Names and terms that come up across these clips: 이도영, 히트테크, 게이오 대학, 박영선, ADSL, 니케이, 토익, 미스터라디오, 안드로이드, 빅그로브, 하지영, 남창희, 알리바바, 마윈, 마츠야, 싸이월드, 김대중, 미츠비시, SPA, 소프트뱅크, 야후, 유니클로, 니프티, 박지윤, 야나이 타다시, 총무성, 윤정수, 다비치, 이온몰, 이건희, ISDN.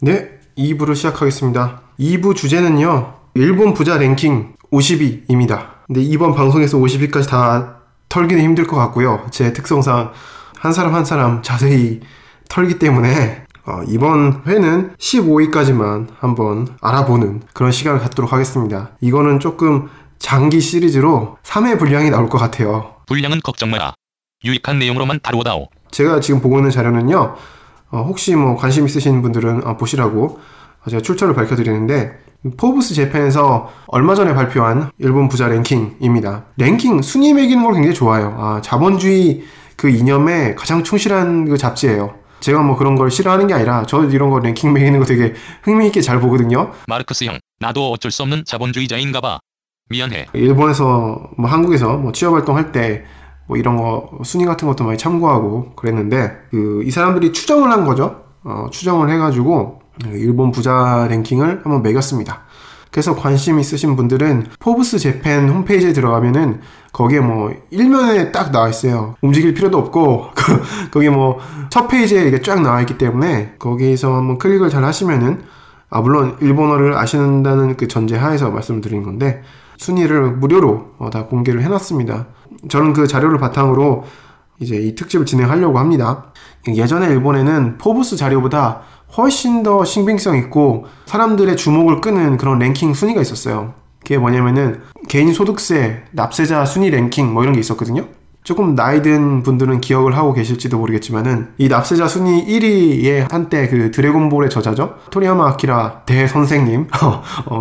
네, 2부를 시작하겠습니다. 2부 주제는요, 일본 부자 랭킹 50위입니다. 근데 이번 방송에서 50위까지 다 털기는 힘들 것 같고요. 제 특성상 한 사람 한 사람 자세히 털기 때문에 이번 회는 15위까지만 한번 알아보는 그런 시간을 갖도록 하겠습니다. 이거는 조금 장기 시리즈로 3회 분량이 나올 것 같아요. 분량은 걱정 마라. 유익한 내용으로만 다루어다오. 제가 지금 보고 있는 자료는요, 혹시 뭐 관심 있으신 분들은 보시라고 제가 출처를 밝혀드리는데, 포브스 재팬에서 얼마 전에 발표한 일본 부자 랭킹입니다. 랭킹 순위 매기는 걸 굉장히 좋아해요. 자본주의 그 이념에 가장 충실한 그 잡지예요. 제가 뭐 그런 걸 싫어하는 게 아니라 저 이런 거 랭킹 매기는 거 되게 흥미있게 잘 보거든요. 마르크스 형, 나도 어쩔 수 없는 자본주의자인가 봐. 미안해. 일본에서 뭐 한국에서 뭐 취업 활동할 때 뭐 이런 거 순위 같은 것도 많이 참고하고 그랬는데, 이 사람들이 추정을 한 거죠. 추정을 해가지고 일본 부자 랭킹을 한번 매겼습니다. 그래서 관심 있으신 분들은 포브스 재팬 홈페이지에 들어가면은 거기에 뭐 일면에 딱 나와 있어요. 움직일 필요도 없고 거기 뭐 첫 페이지에 이게 쫙 나와 있기 때문에 거기에서 한번 클릭을 잘 하시면은, 물론 일본어를 아신다는 그 전제 하에서 말씀드린 건데, 순위를 무료로 다 공개를 해놨습니다. 저는 그 자료를 바탕으로 이제 이 특집을 진행하려고 합니다. 예전에 일본에는 포브스 자료보다 훨씬 더 신빙성 있고 사람들의 주목을 끄는 그런 랭킹 순위가 있었어요. 그게 뭐냐면은 개인 소득세, 납세자 순위 랭킹 뭐 이런 게 있었거든요. 조금 나이 든 분들은 기억을 하고 계실지도 모르겠지만은, 이 납세자 순위 1위에 한때 그 드래곤볼의 저자죠, 토리야마 아키라 대선생님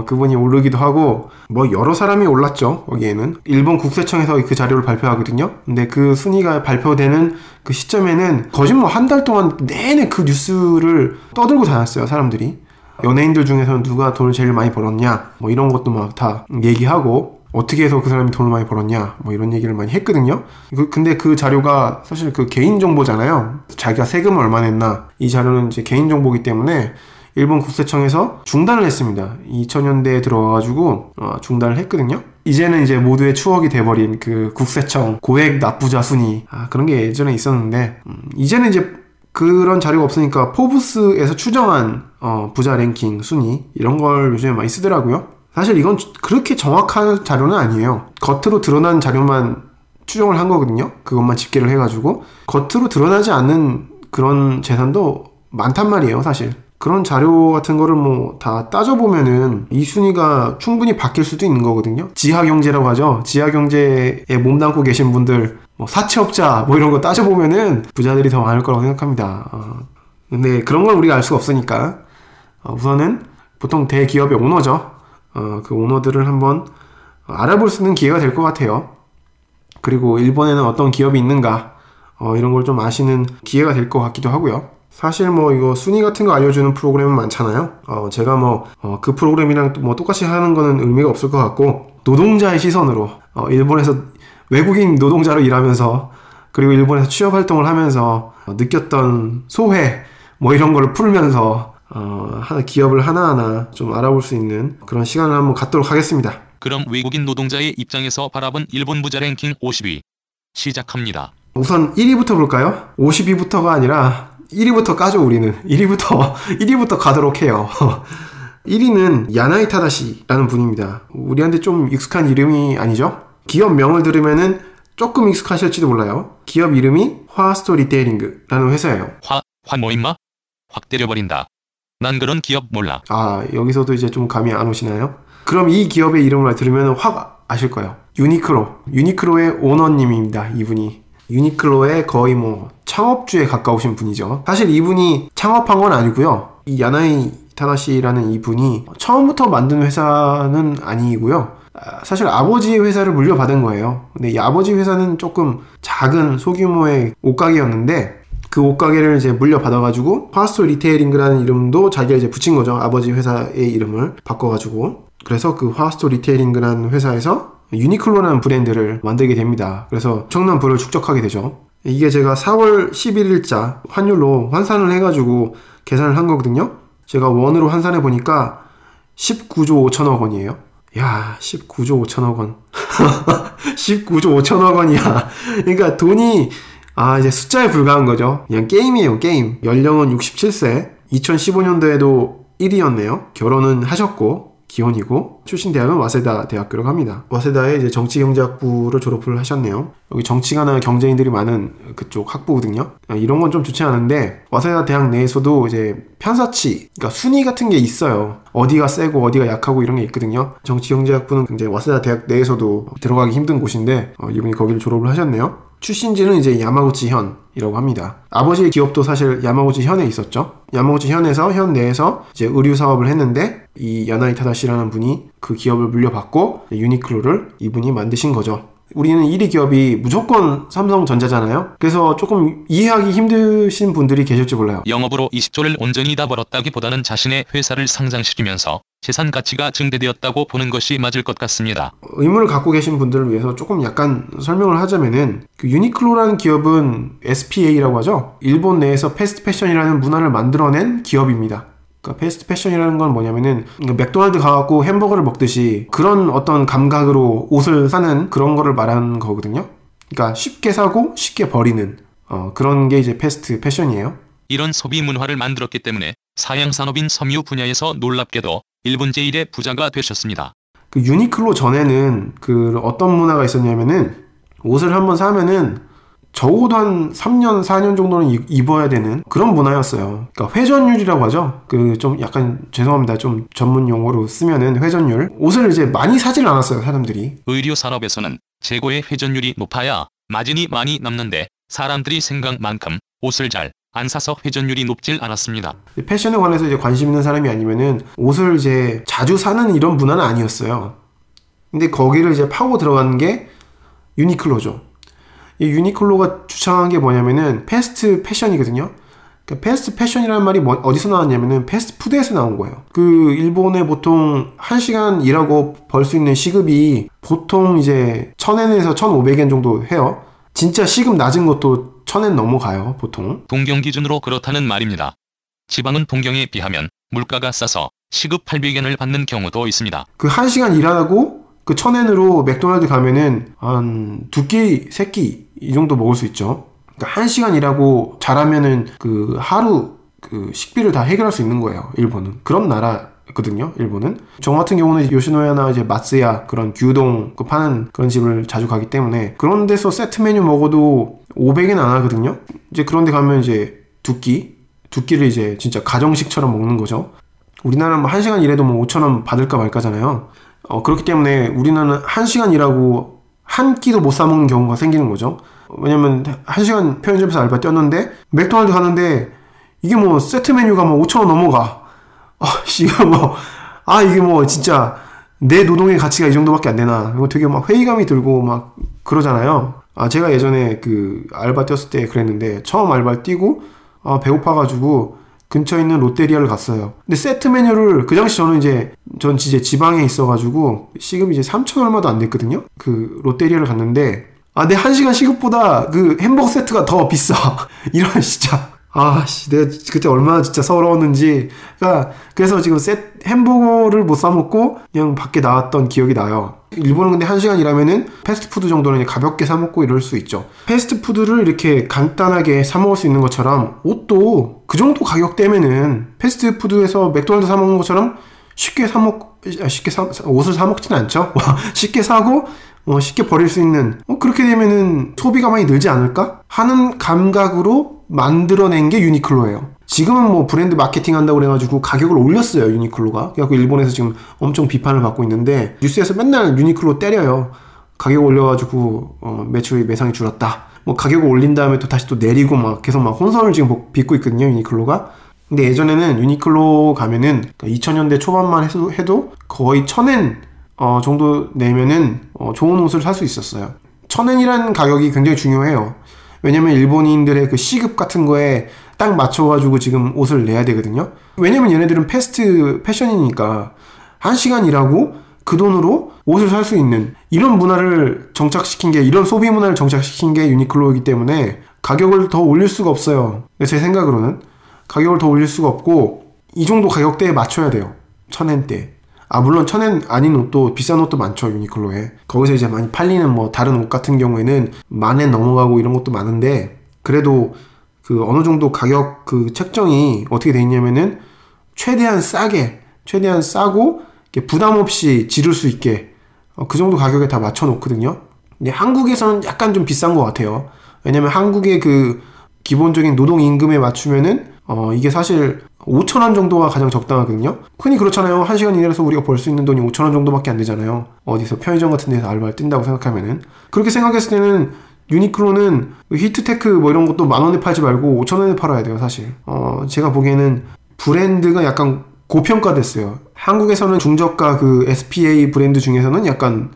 그분이 오르기도 하고 뭐 여러 사람이 올랐죠. 거기에는 일본 국세청에서 그 자료를 발표하거든요. 근데 그 순위가 발표되는 그 시점에는 거짓말 한 달 동안 내내 그 뉴스를 떠들고 다녔어요, 사람들이. 연예인들 중에서는 누가 돈을 제일 많이 벌었냐 뭐 이런 것도 막 다 얘기하고, 어떻게 해서 그 사람이 돈을 많이 벌었냐 뭐 이런 얘기를 많이 했거든요. 근데 그 자료가 사실 그 개인정보잖아요. 자기가 세금을 얼마 냈나, 이 자료는 이제 개인정보이기 때문에 일본 국세청에서 중단을 했습니다. 2000년대에 들어와가지고 중단을 했거든요. 이제는 이제 모두의 추억이 돼버린 그 국세청 고액 납부자 순위, 그런 게 예전에 있었는데, 이제는 이제 그런 자료가 없으니까 포브스에서 추정한 부자 랭킹 순위 이런 걸 요즘에 많이 쓰더라고요. 사실 이건 그렇게 정확한 자료는 아니에요. 겉으로 드러난 자료만 추정을 한 거거든요. 그것만 집계를 해가지고. 겉으로 드러나지 않는 그런 재산도 많단 말이에요, 사실. 그런 자료 같은 거를 뭐 다 따져보면은 이 순위가 충분히 바뀔 수도 있는 거거든요. 지하경제라고 하죠. 지하경제에 몸담고 계신 분들, 뭐 사채업자 뭐 이런 거 따져보면은 부자들이 더 많을 거라고 생각합니다. 근데 그런 걸 우리가 알 수가 없으니까, 우선은 보통 대기업의 오너죠. 그 오너들을 한번 알아볼 수 있는 기회가 될 것 같아요. 그리고 일본에는 어떤 기업이 있는가, 이런 걸 좀 아시는 기회가 될 것 같기도 하고요. 사실 뭐 이거 순위 같은 거 알려주는 프로그램은 많잖아요. 제가 뭐 그 프로그램이랑 뭐 똑같이 하는 거는 의미가 없을 것 같고, 노동자의 시선으로 일본에서 외국인 노동자로 일하면서, 그리고 일본에서 취업 활동을 하면서 느꼈던 소회 뭐 이런 거를 풀면서 기업을 하나하나 좀 알아볼 수 있는 그런 시간을 한번 갖도록 하겠습니다. 그럼 외국인 노동자의 입장에서 바라본 일본 부자 랭킹 50위 시작합니다. 우선 1위부터 볼까요? 50위부터가 아니라 1위부터 까죠, 우리는. 1위부터 가도록 해요. 1위는 야나이 타다시라는 분입니다. 우리한테 좀 익숙한 이름이 아니죠? 기업 명을 들으면은 조금 익숙하실지도 몰라요. 기업 이름이 화스토 리테일링라는 회사예요. 뭐 임마? 확 때려버린다. 난 그런 기업 몰라. 여기서도 이제 좀 감이 안 오시나요? 그럼 이 기업의 이름을 들으면 확 아실 거예요. 유니클로의 오너님입니다, 이분이. 유니클로의 거의 뭐 창업주에 가까우신 분이죠. 사실 이분이 창업한 건 아니고요. 이 야나이 타다시라는 이분이 처음부터 만든 회사는 아니고요. 사실 아버지의 회사를 물려받은 거예요. 근데 이 아버지 회사는 조금 작은 소규모의 옷가게였는데, 그 옷가게를 이제 물려받아가지고 화스토 리테일링이라는 이름도 자기가 이제 붙인 거죠. 아버지 회사의 이름을 바꿔가지고. 그래서 그 화스토 리테일링이라는 회사에서 유니클로라는 브랜드를 만들게 됩니다. 그래서 엄청난 부를 축적하게 되죠. 이게 제가 4월 11일자 환율로 환산을 해가지고 계산을 한 거거든요. 제가 원으로 환산해 보니까 19조 5천억 원이에요. 야, 19조 5천억 원. 19조 5천억 원이야. 그러니까 돈이 이제 숫자에 불과한 거죠. 그냥 게임이에요, 게임. 연령은 67세, 2015년도에도 1위였네요. 결혼은 하셨고 기혼이고 출신 대학은 와세다 대학교라고 합니다. 와세다의 이제 정치경제학부를 졸업을 하셨네요. 여기 정치가나 경제인들이 많은 그쪽 학부거든요. 이런 건 좀 좋지 않은데 와세다 대학 내에서도 이제 편사치, 그러니까 순위 같은 게 있어요. 어디가 세고 어디가 약하고 이런 게 있거든요. 정치경제학부는 굉장히 와세다 대학 내에서도 들어가기 힘든 곳인데 이분이 거기를 졸업을 하셨네요. 출신지는 이제 야마구치현이라고 합니다. 아버지의 기업도 사실 야마구치현에 있었죠. 야마구치현에서 현 내에서 이제 의류 사업을 했는데 이 야나이 타다시라는 분이 그 기업을 물려받고 유니클로를 이분이 만드신 거죠. 우리는 1위 기업이 무조건 삼성전자잖아요. 그래서 조금 이해하기 힘드신 분들이 계실지 몰라요. 영업으로 20조를 온전히 다 벌었다기보다는 자신의 회사를 상장시키면서 재산 가치가 증대되었다고 보는 것이 맞을 것 같습니다. 의문을 갖고 계신 분들을 위해서 조금 약간 설명을 하자면은 그 유니클로라는 기업은 SPA라고 하죠. 일본 내에서 패스트 패션이라는 문화를 만들어낸 기업입니다. 그러니까 패스트 패션이라는 건 뭐냐면은 맥도날드 가갖고 햄버거를 먹듯이 그런 어떤 감각으로 옷을 사는 그런 거를 말하는 거거든요. 그러니까 쉽게 사고 쉽게 버리는 그런 게 이제 패스트 패션이에요. 이런 소비 문화를 만들었기 때문에 사양산업인 섬유 분야에서 놀랍게도 일본 제1의 부자가 되셨습니다. 그 유니클로 전에는 그 어떤 문화가 있었냐면은 옷을 한번 사면은 적어도 한 3년, 4년 정도는 입어야 되는 그런 문화였어요. 그러니까 회전율이라고 하죠. 그 좀 약간 죄송합니다. 좀 전문 용어로 쓰면은 회전율. 옷을 이제 많이 사질 않았어요, 사람들이. 의류 산업에서는 재고의 회전율이 높아야 마진이 많이 남는데 사람들이 생각만큼 옷을 잘 안 사서 회전율이 높질 않았습니다. 패션에 관해서 이제 관심 있는 사람이 아니면은 옷을 이제 자주 사는 이런 문화는 아니었어요. 근데 거기를 이제 파고 들어간 게 유니클로죠. 이 유니클로가 주창한 게 뭐냐면은 패스트 패션이거든요. 그러니까 패스트 패션이라는 말이 어디서 나왔냐면은 패스트 푸드에서 나온 거예요. 그 일본에 보통 1시간 일하고 벌 수 있는 시급이 보통 이제 1000엔에서 1500엔 정도 해요. 진짜 시급 낮은 것도 1000엔 넘어가요, 보통. 동경 기준으로 그렇다는 말입니다. 지방은 동경에 비하면 물가가 싸서 시급 800엔을 받는 경우도 있습니다. 그 1시간 일하고 그 1000엔으로 맥도날드 가면은 한 2끼, 3끼 이 정도 먹을 수 있죠. 그러니까 1시간 일하고 잘하면은 그 하루 그 식비를 다 해결할 수 있는 거예요, 일본은. 그런 나라거든요, 일본은. 저 같은 경우는 요시노야나 이제 마츠야 그런 규동 파는 그런 집을 자주 가기 때문에 그런 데서 세트 메뉴 먹어도 500엔 안 하거든요. 이제 그런 데 가면 이제 두 끼를 이제 진짜 가정식처럼 먹는 거죠. 우리나라는 뭐 1시간 일해도 뭐 5,000원 받을까 말까잖아요. 그렇기 때문에 우리나라는 1시간 일하고 한 끼도 못 사먹는 경우가 생기는 거죠. 왜냐면 1시간 편의점에서 알바 뛰었는데 맥도날드 가는데 이게 뭐 세트 메뉴가 뭐 5,000원 넘어가. 이게 뭐 진짜 내 노동의 가치가 이 정도밖에 안 되나. 이거 되게 막 회의감이 들고 막 그러잖아요. 제가 예전에 그 알바 뛰었을 때 그랬는데 처음 알바 뛰고 배고파가지고 근처에 있는 롯데리아를 갔어요. 근데 세트 메뉴를 그 당시 전 이제 지방에 있어가지고 시급이 이제 3,000 얼마도 안 됐거든요. 그 롯데리아를 갔는데 내 1시간 시급보다 그 햄버거 세트가 더 비싸. 이런 진짜 내가 그때 얼마나 진짜 서러웠는지. 그러니까 그래서 지금 햄버거를 못 사 먹고 그냥 밖에 나왔던 기억이 나요. 일본은 근데 1시간 일하면은 패스트푸드 정도는 이제 가볍게 사 먹고 이럴 수 있죠. 패스트푸드를 이렇게 간단하게 사 먹을 수 있는 것처럼 옷도 그 정도 가격대면은 패스트푸드에서 맥도날드 사 먹는 것처럼 옷을 사 먹진 않죠. 쉽게 사고 쉽게 버릴 수 있는 그렇게 되면은 소비가 많이 늘지 않을까 하는 감각으로 만들어낸 게 유니클로예요. 지금은 뭐 브랜드 마케팅 한다고 그래가지고 가격을 올렸어요, 유니클로가. 그래갖고 일본에서 지금 엄청 비판을 받고 있는데 뉴스에서 맨날 유니클로 때려요. 가격 올려가지고 매출이 매상이 줄었다. 뭐 가격을 올린 다음에 또 다시 또 내리고 막 계속 막 혼선을 지금 빚고 있거든요, 유니클로가. 근데 예전에는 유니클로 가면은 2000년대 초반만 해도 거의 1000엔 정도 내면은 좋은 옷을 살 수 있었어요. 1000엔이라는 가격이 굉장히 중요해요. 왜냐면 일본인들의 그 시급 같은 거에 딱 맞춰가지고 지금 옷을 내야 되거든요. 왜냐면 얘네들은 패스트 패션이니까 1시간 일하고 그 돈으로 옷을 살 수 있는 이런 소비 문화를 정착시킨 게 유니클로이기 때문에 가격을 더 올릴 수가 없어요. 제 생각으로는 가격을 더 올릴 수가 없고 이 정도 가격대에 맞춰야 돼요. 1000엔대. 물론 1000엔 아닌 옷도 비싼 옷도 많죠, 유니클로에. 거기서 이제 많이 팔리는 뭐 다른 옷 같은 경우에는 10,000엔 넘어가고 이런 것도 많은데 그래도 그 어느 정도 가격 그 책정이 어떻게 돼 있냐면은 최대한 싸고 이렇게 부담 없이 지를 수 있게 그 정도 가격에 다 맞춰 놓거든요. 근데 한국에서는 약간 좀 비싼 것 같아요. 왜냐면 한국의 그 기본적인 노동 임금에 맞추면은 이게 사실 5,000원 정도가 가장 적당하거든요. 흔히 그렇잖아요. 1시간 일해서 우리가 벌 수 있는 돈이 5,000원 정도밖에 안 되잖아요. 어디서 편의점 같은 데서 알바를 뛴다고 생각하면은. 그렇게 생각했을 때는 유니클로는 히트테크 뭐 이런 것도 10,000원에 팔지 말고 5,000원에 팔아야 돼요, 사실. 제가 보기에는 브랜드가 약간 고평가됐어요. 한국에서는 중저가 그 SPA 브랜드 중에서는 약간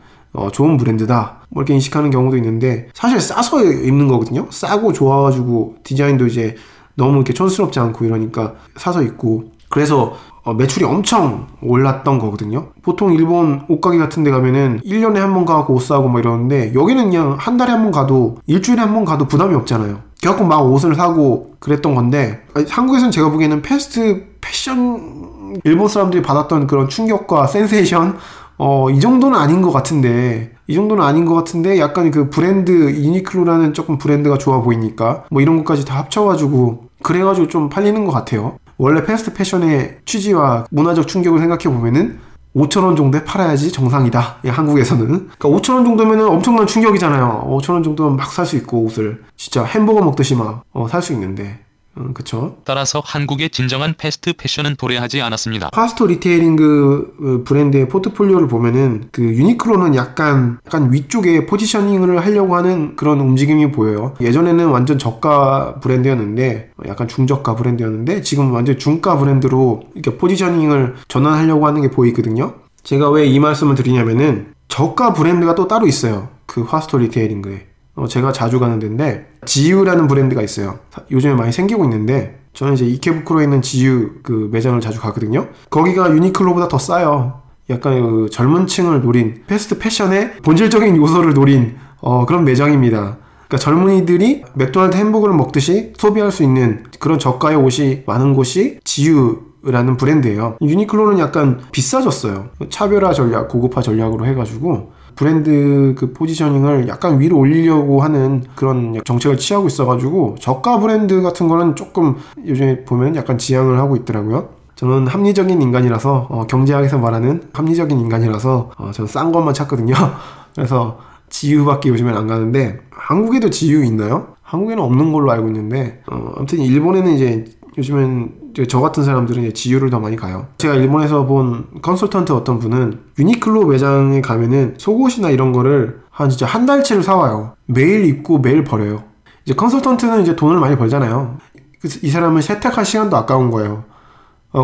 좋은 브랜드다 뭐 이렇게 인식하는 경우도 있는데, 사실 싸서 입는 거거든요. 싸고 좋아가지고 디자인도 이제 너무 이렇게 촌스럽지 않고 이러니까 사서 입고, 그래서 매출이 엄청 올랐던 거거든요. 보통 일본 옷가게 같은 데 가면은 1년에 한 번 가고 옷 사고 막 이러는데, 여기는 그냥 한 달에 한 번 가도 일주일에 한 번 가도 부담이 없잖아요. 그래갖고 막 옷을 사고 그랬던 건데, 한국에서는 제가 보기에는 패스트 패션, 일본 사람들이 받았던 그런 충격과 센세이션 이 정도는 아닌 것 같은데, 약간 그 브랜드, 유니클로라는 조금 브랜드가 좋아 보이니까, 뭐 이런 것까지 다 합쳐가지고, 그래가지고 좀 팔리는 것 같아요. 원래 패스트 패션의 취지와 문화적 충격을 생각해보면은, 5,000원 정도에 팔아야지 정상이다. 한국에서는. 그러니까 5,000원 정도면은 엄청난 충격이잖아요. 5,000원 정도면 막 살 수 있고, 옷을. 진짜 햄버거 먹듯이 막, 살 수 있는데. 그쵸. 따라서 한국의 진정한 패스트 패션은 도래하지 않았습니다. 화스토 리테일링 그 브랜드의 포트폴리오를 보면은 그 유니클로는 약간 위쪽에 포지셔닝을 하려고 하는 그런 움직임이 보여요. 예전에는 완전 저가 브랜드였는데, 약간 중저가 브랜드였는데, 지금 완전 중가 브랜드로 이렇게 포지셔닝을 전환하려고 하는 게 보이거든요. 제가 왜 이 말씀을 드리냐면은 저가 브랜드가 또 따로 있어요. 그 화스토 리테일링에. 제가 자주 가는 데인데 지유라는 브랜드가 있어요. 요즘에 많이 생기고 있는데, 저는 이제 이케부쿠로에 있는 지유 그 매장을 자주 가거든요. 거기가 유니클로보다 더 싸요. 약간 그 젊은 층을 노린, 패스트 패션의 본질적인 요소를 노린 그런 매장입니다. 그러니까 젊은이들이 맥도날드 햄버거를 먹듯이 소비할 수 있는 그런 저가의 옷이 많은 곳이 지유라는 브랜드예요. 유니클로는 약간 비싸졌어요. 차별화 전략, 고급화 전략으로 해가지고 브랜드 그 포지셔닝을 약간 위로 올리려고 하는 그런 정책을 취하고 있어가지고, 저가 브랜드 같은 거는 조금 요즘에 보면 약간 지양을 하고 있더라고요. 저는 합리적인 인간이라서, 경제학에서 말하는 합리적인 인간이라서, 저는 싼 것만 찾거든요. 그래서 지유밖에 요즘엔 안 가는데, 한국에도 지유 있나요? 한국에는 없는 걸로 알고 있는데, 아무튼 일본에는 이제 요즘엔 저 같은 사람들은 이제 지유를 더 많이 가요. 제가 일본에서 본 컨설턴트 어떤 분은 유니클로 매장에 가면은 속옷이나 이런 거를 한 달치를 사와요. 매일 입고 매일 버려요. 이제 컨설턴트는 이제 돈을 많이 벌잖아요. 이 사람은 세탁할 시간도 아까운 거예요.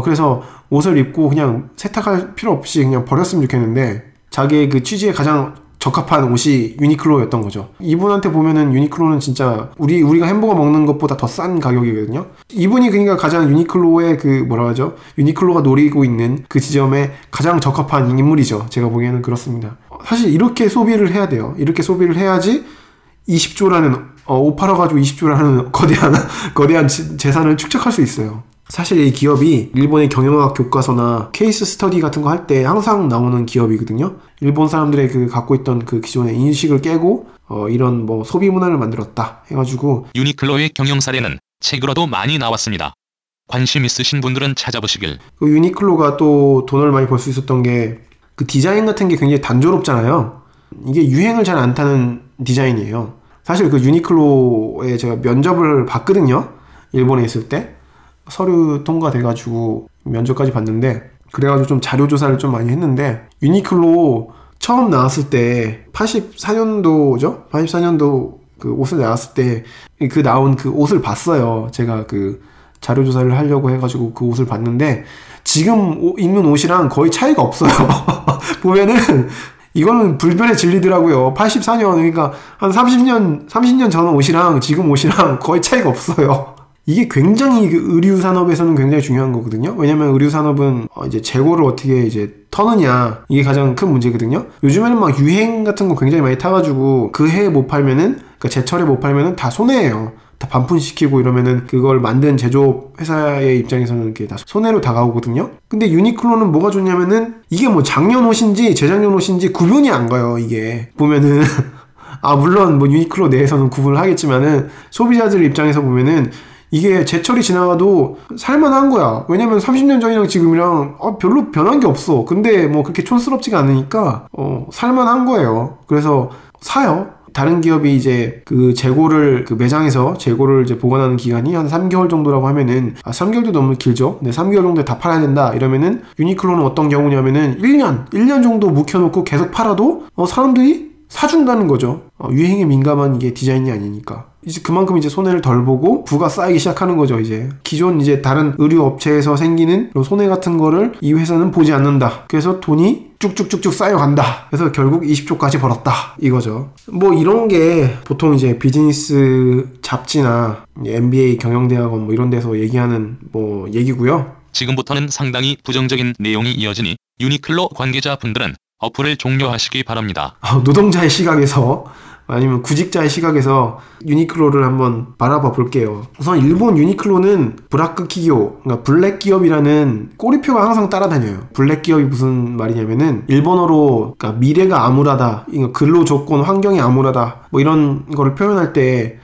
그래서 옷을 입고 그냥 세탁할 필요 없이 그냥 버렸으면 좋겠는데, 자기의 그 취지에 가장 적합한 옷이 유니클로였던 거죠. 이분한테 보면은 유니클로는 진짜 우리가 햄버거 먹는 것보다 더 싼 가격이거든요. 이분이 그러니까 가장 유니클로의 그 뭐라 하죠? 유니클로가 노리고 있는 그 지점에 가장 적합한 인물이죠. 제가 보기에는 그렇습니다. 사실 이렇게 소비를 해야 돼요. 이렇게 소비를 해야지 20조라는 옷 팔아가지고 20조라는 거대한 재산을 축적할 수 있어요. 사실 이 기업이 일본의 경영학 교과서나 케이스 스터디 같은 거 할 때 항상 나오는 기업이거든요. 일본 사람들의 그 갖고 있던 그 기존의 인식을 깨고 이런 뭐 소비 문화를 만들었다 해가지고, 유니클로의 경영 사례는 책으로도 많이 나왔습니다. 관심 있으신 분들은 찾아보시길. 그 유니클로가 또 돈을 많이 벌 수 있었던 게, 그 디자인 같은 게 굉장히 단조롭잖아요. 이게 유행을 잘 안 타는 디자인이에요. 사실 그 유니클로에 제가 면접을 봤거든요. 일본에 있을 때. 서류 통과돼가지고 면접까지 봤는데, 그래가지고 좀 자료조사를 좀 많이 했는데, 유니클로 처음 나왔을 때 84년도죠? 84년도 그 옷을 나왔을 때 그 나온 그 옷을 봤어요. 제가 그 자료조사를 하려고 해가지고 그 옷을 봤는데, 지금 입는 옷이랑 거의 차이가 없어요. 보면은 이거는 불변의 진리더라고요. 84년, 그러니까 한 30년 전 옷이랑 지금 옷이랑 거의 차이가 없어요. 이게 굉장히 의류 산업에서는 굉장히 중요한 거거든요. 왜냐면 의류 산업은 이제 재고를 어떻게 이제 터느냐, 이게 가장 큰 문제거든요. 요즘에는 막 유행 같은 거 굉장히 많이 타가지고 그 해에 못 팔면은, 그러니까 제철에 못 팔면은 다 손해예요. 다 반품시키고 이러면은 그걸 만든 제조업 회사의 입장에서는 이렇게 다 손해로 다가오거든요. 근데 유니클로는 뭐가 좋냐면은 이게 뭐 작년 옷인지 재작년 옷인지 구분이 안 가요. 이게 보면은 물론 뭐 유니클로 내에서는 구분을 하겠지만은 소비자들 입장에서 보면은 이게 제철이 지나가도 살만한 거야. 왜냐면 30년 전이랑 지금이랑 별로 변한 게 없어. 근데 뭐 그렇게 촌스럽지가 않으니까 살만한 거예요. 그래서 사요. 다른 기업이 이제 그 재고를 그 매장에서 재고를 이제 보관하는 기간이 한 3개월 정도라고 하면은 3개월도 너무 길죠. 근데 3개월 정도에 다 팔아야 된다 이러면은 유니클로는 어떤 경우냐면은 1년 정도 묵혀놓고 계속 팔아도 사람들이 사준다는 거죠. 유행에 민감한 이게 디자인이 아니니까. 이제 그만큼 이제 손해를 덜 보고 부가 쌓이기 시작하는 거죠. 이제 기존 이제 다른 의류 업체에서 생기는 그런 손해 같은 거를 이 회사는 보지 않는다. 그래서 돈이 쭉쭉쭉쭉 쌓여간다. 그래서 결국 20조까지 벌었다 이거죠. 뭐 이런 게 보통 이제 비즈니스 잡지나 MBA 경영대학원 뭐 이런 데서 얘기하는 뭐 얘기고요. 지금부터는 상당히 부정적인 내용이 이어지니 유니클로 관계자분들은 어플을 종료하시기 바랍니다. 노동자의 시각에서 아니면 구직자의 시각에서 유니클로를 한번 바라봐 볼게요. 우선 일본 유니클로는 브라크키교, 그러니까 블랙기업이라는 꼬리표가 항상 따라다녀요. 블랙기업이 무슨 말이냐면은 일본어로 그러니까 미래가 암울하다, 그러니까 근로조건, 환경이 암울하다 뭐 이런 거를 표현할 때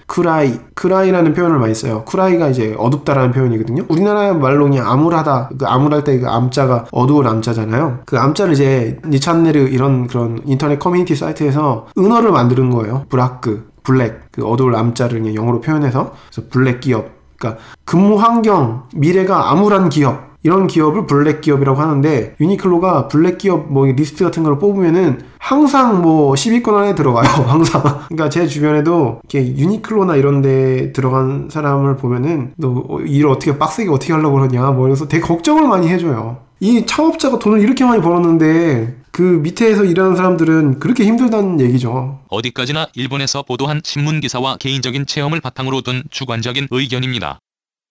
크라이라는 표현을 많이 써요. 크라이가 이제 어둡다라는 표현이거든요. 우리나라 말로 그냥 암울하다, 그 암울할 때 그 암자가 어두울 암자잖아요. 그 암자를 이제 니찬네르 이런 그런 인터넷 커뮤니티 사이트에서 은어를 만드는 거예요. 브라크, 블랙, 그 어두울 암자를 그냥 영어로 표현해서 그래서 블랙 기업, 그러니까 근무 환경, 미래가 암울한 기업, 이런 기업을 블랙 기업이라고 하는데 유니클로가 블랙 기업 뭐 리스트 같은 걸 뽑으면은 항상 뭐 10위권 안에 들어가요. 항상. 그러니까 제 주변에도 이렇게 유니클로나 이런 데 들어간 사람을 보면은 너 일을 어떻게 빡세게 어떻게 하려고 그러냐 뭐 이래서 되게 걱정을 많이 해줘요. 이 창업자가 돈을 이렇게 많이 벌었는데 그 밑에서 일하는 사람들은 그렇게 힘들다는 얘기죠. 어디까지나 일본에서 보도한 신문기사와 개인적인 체험을 바탕으로 둔 주관적인 의견입니다.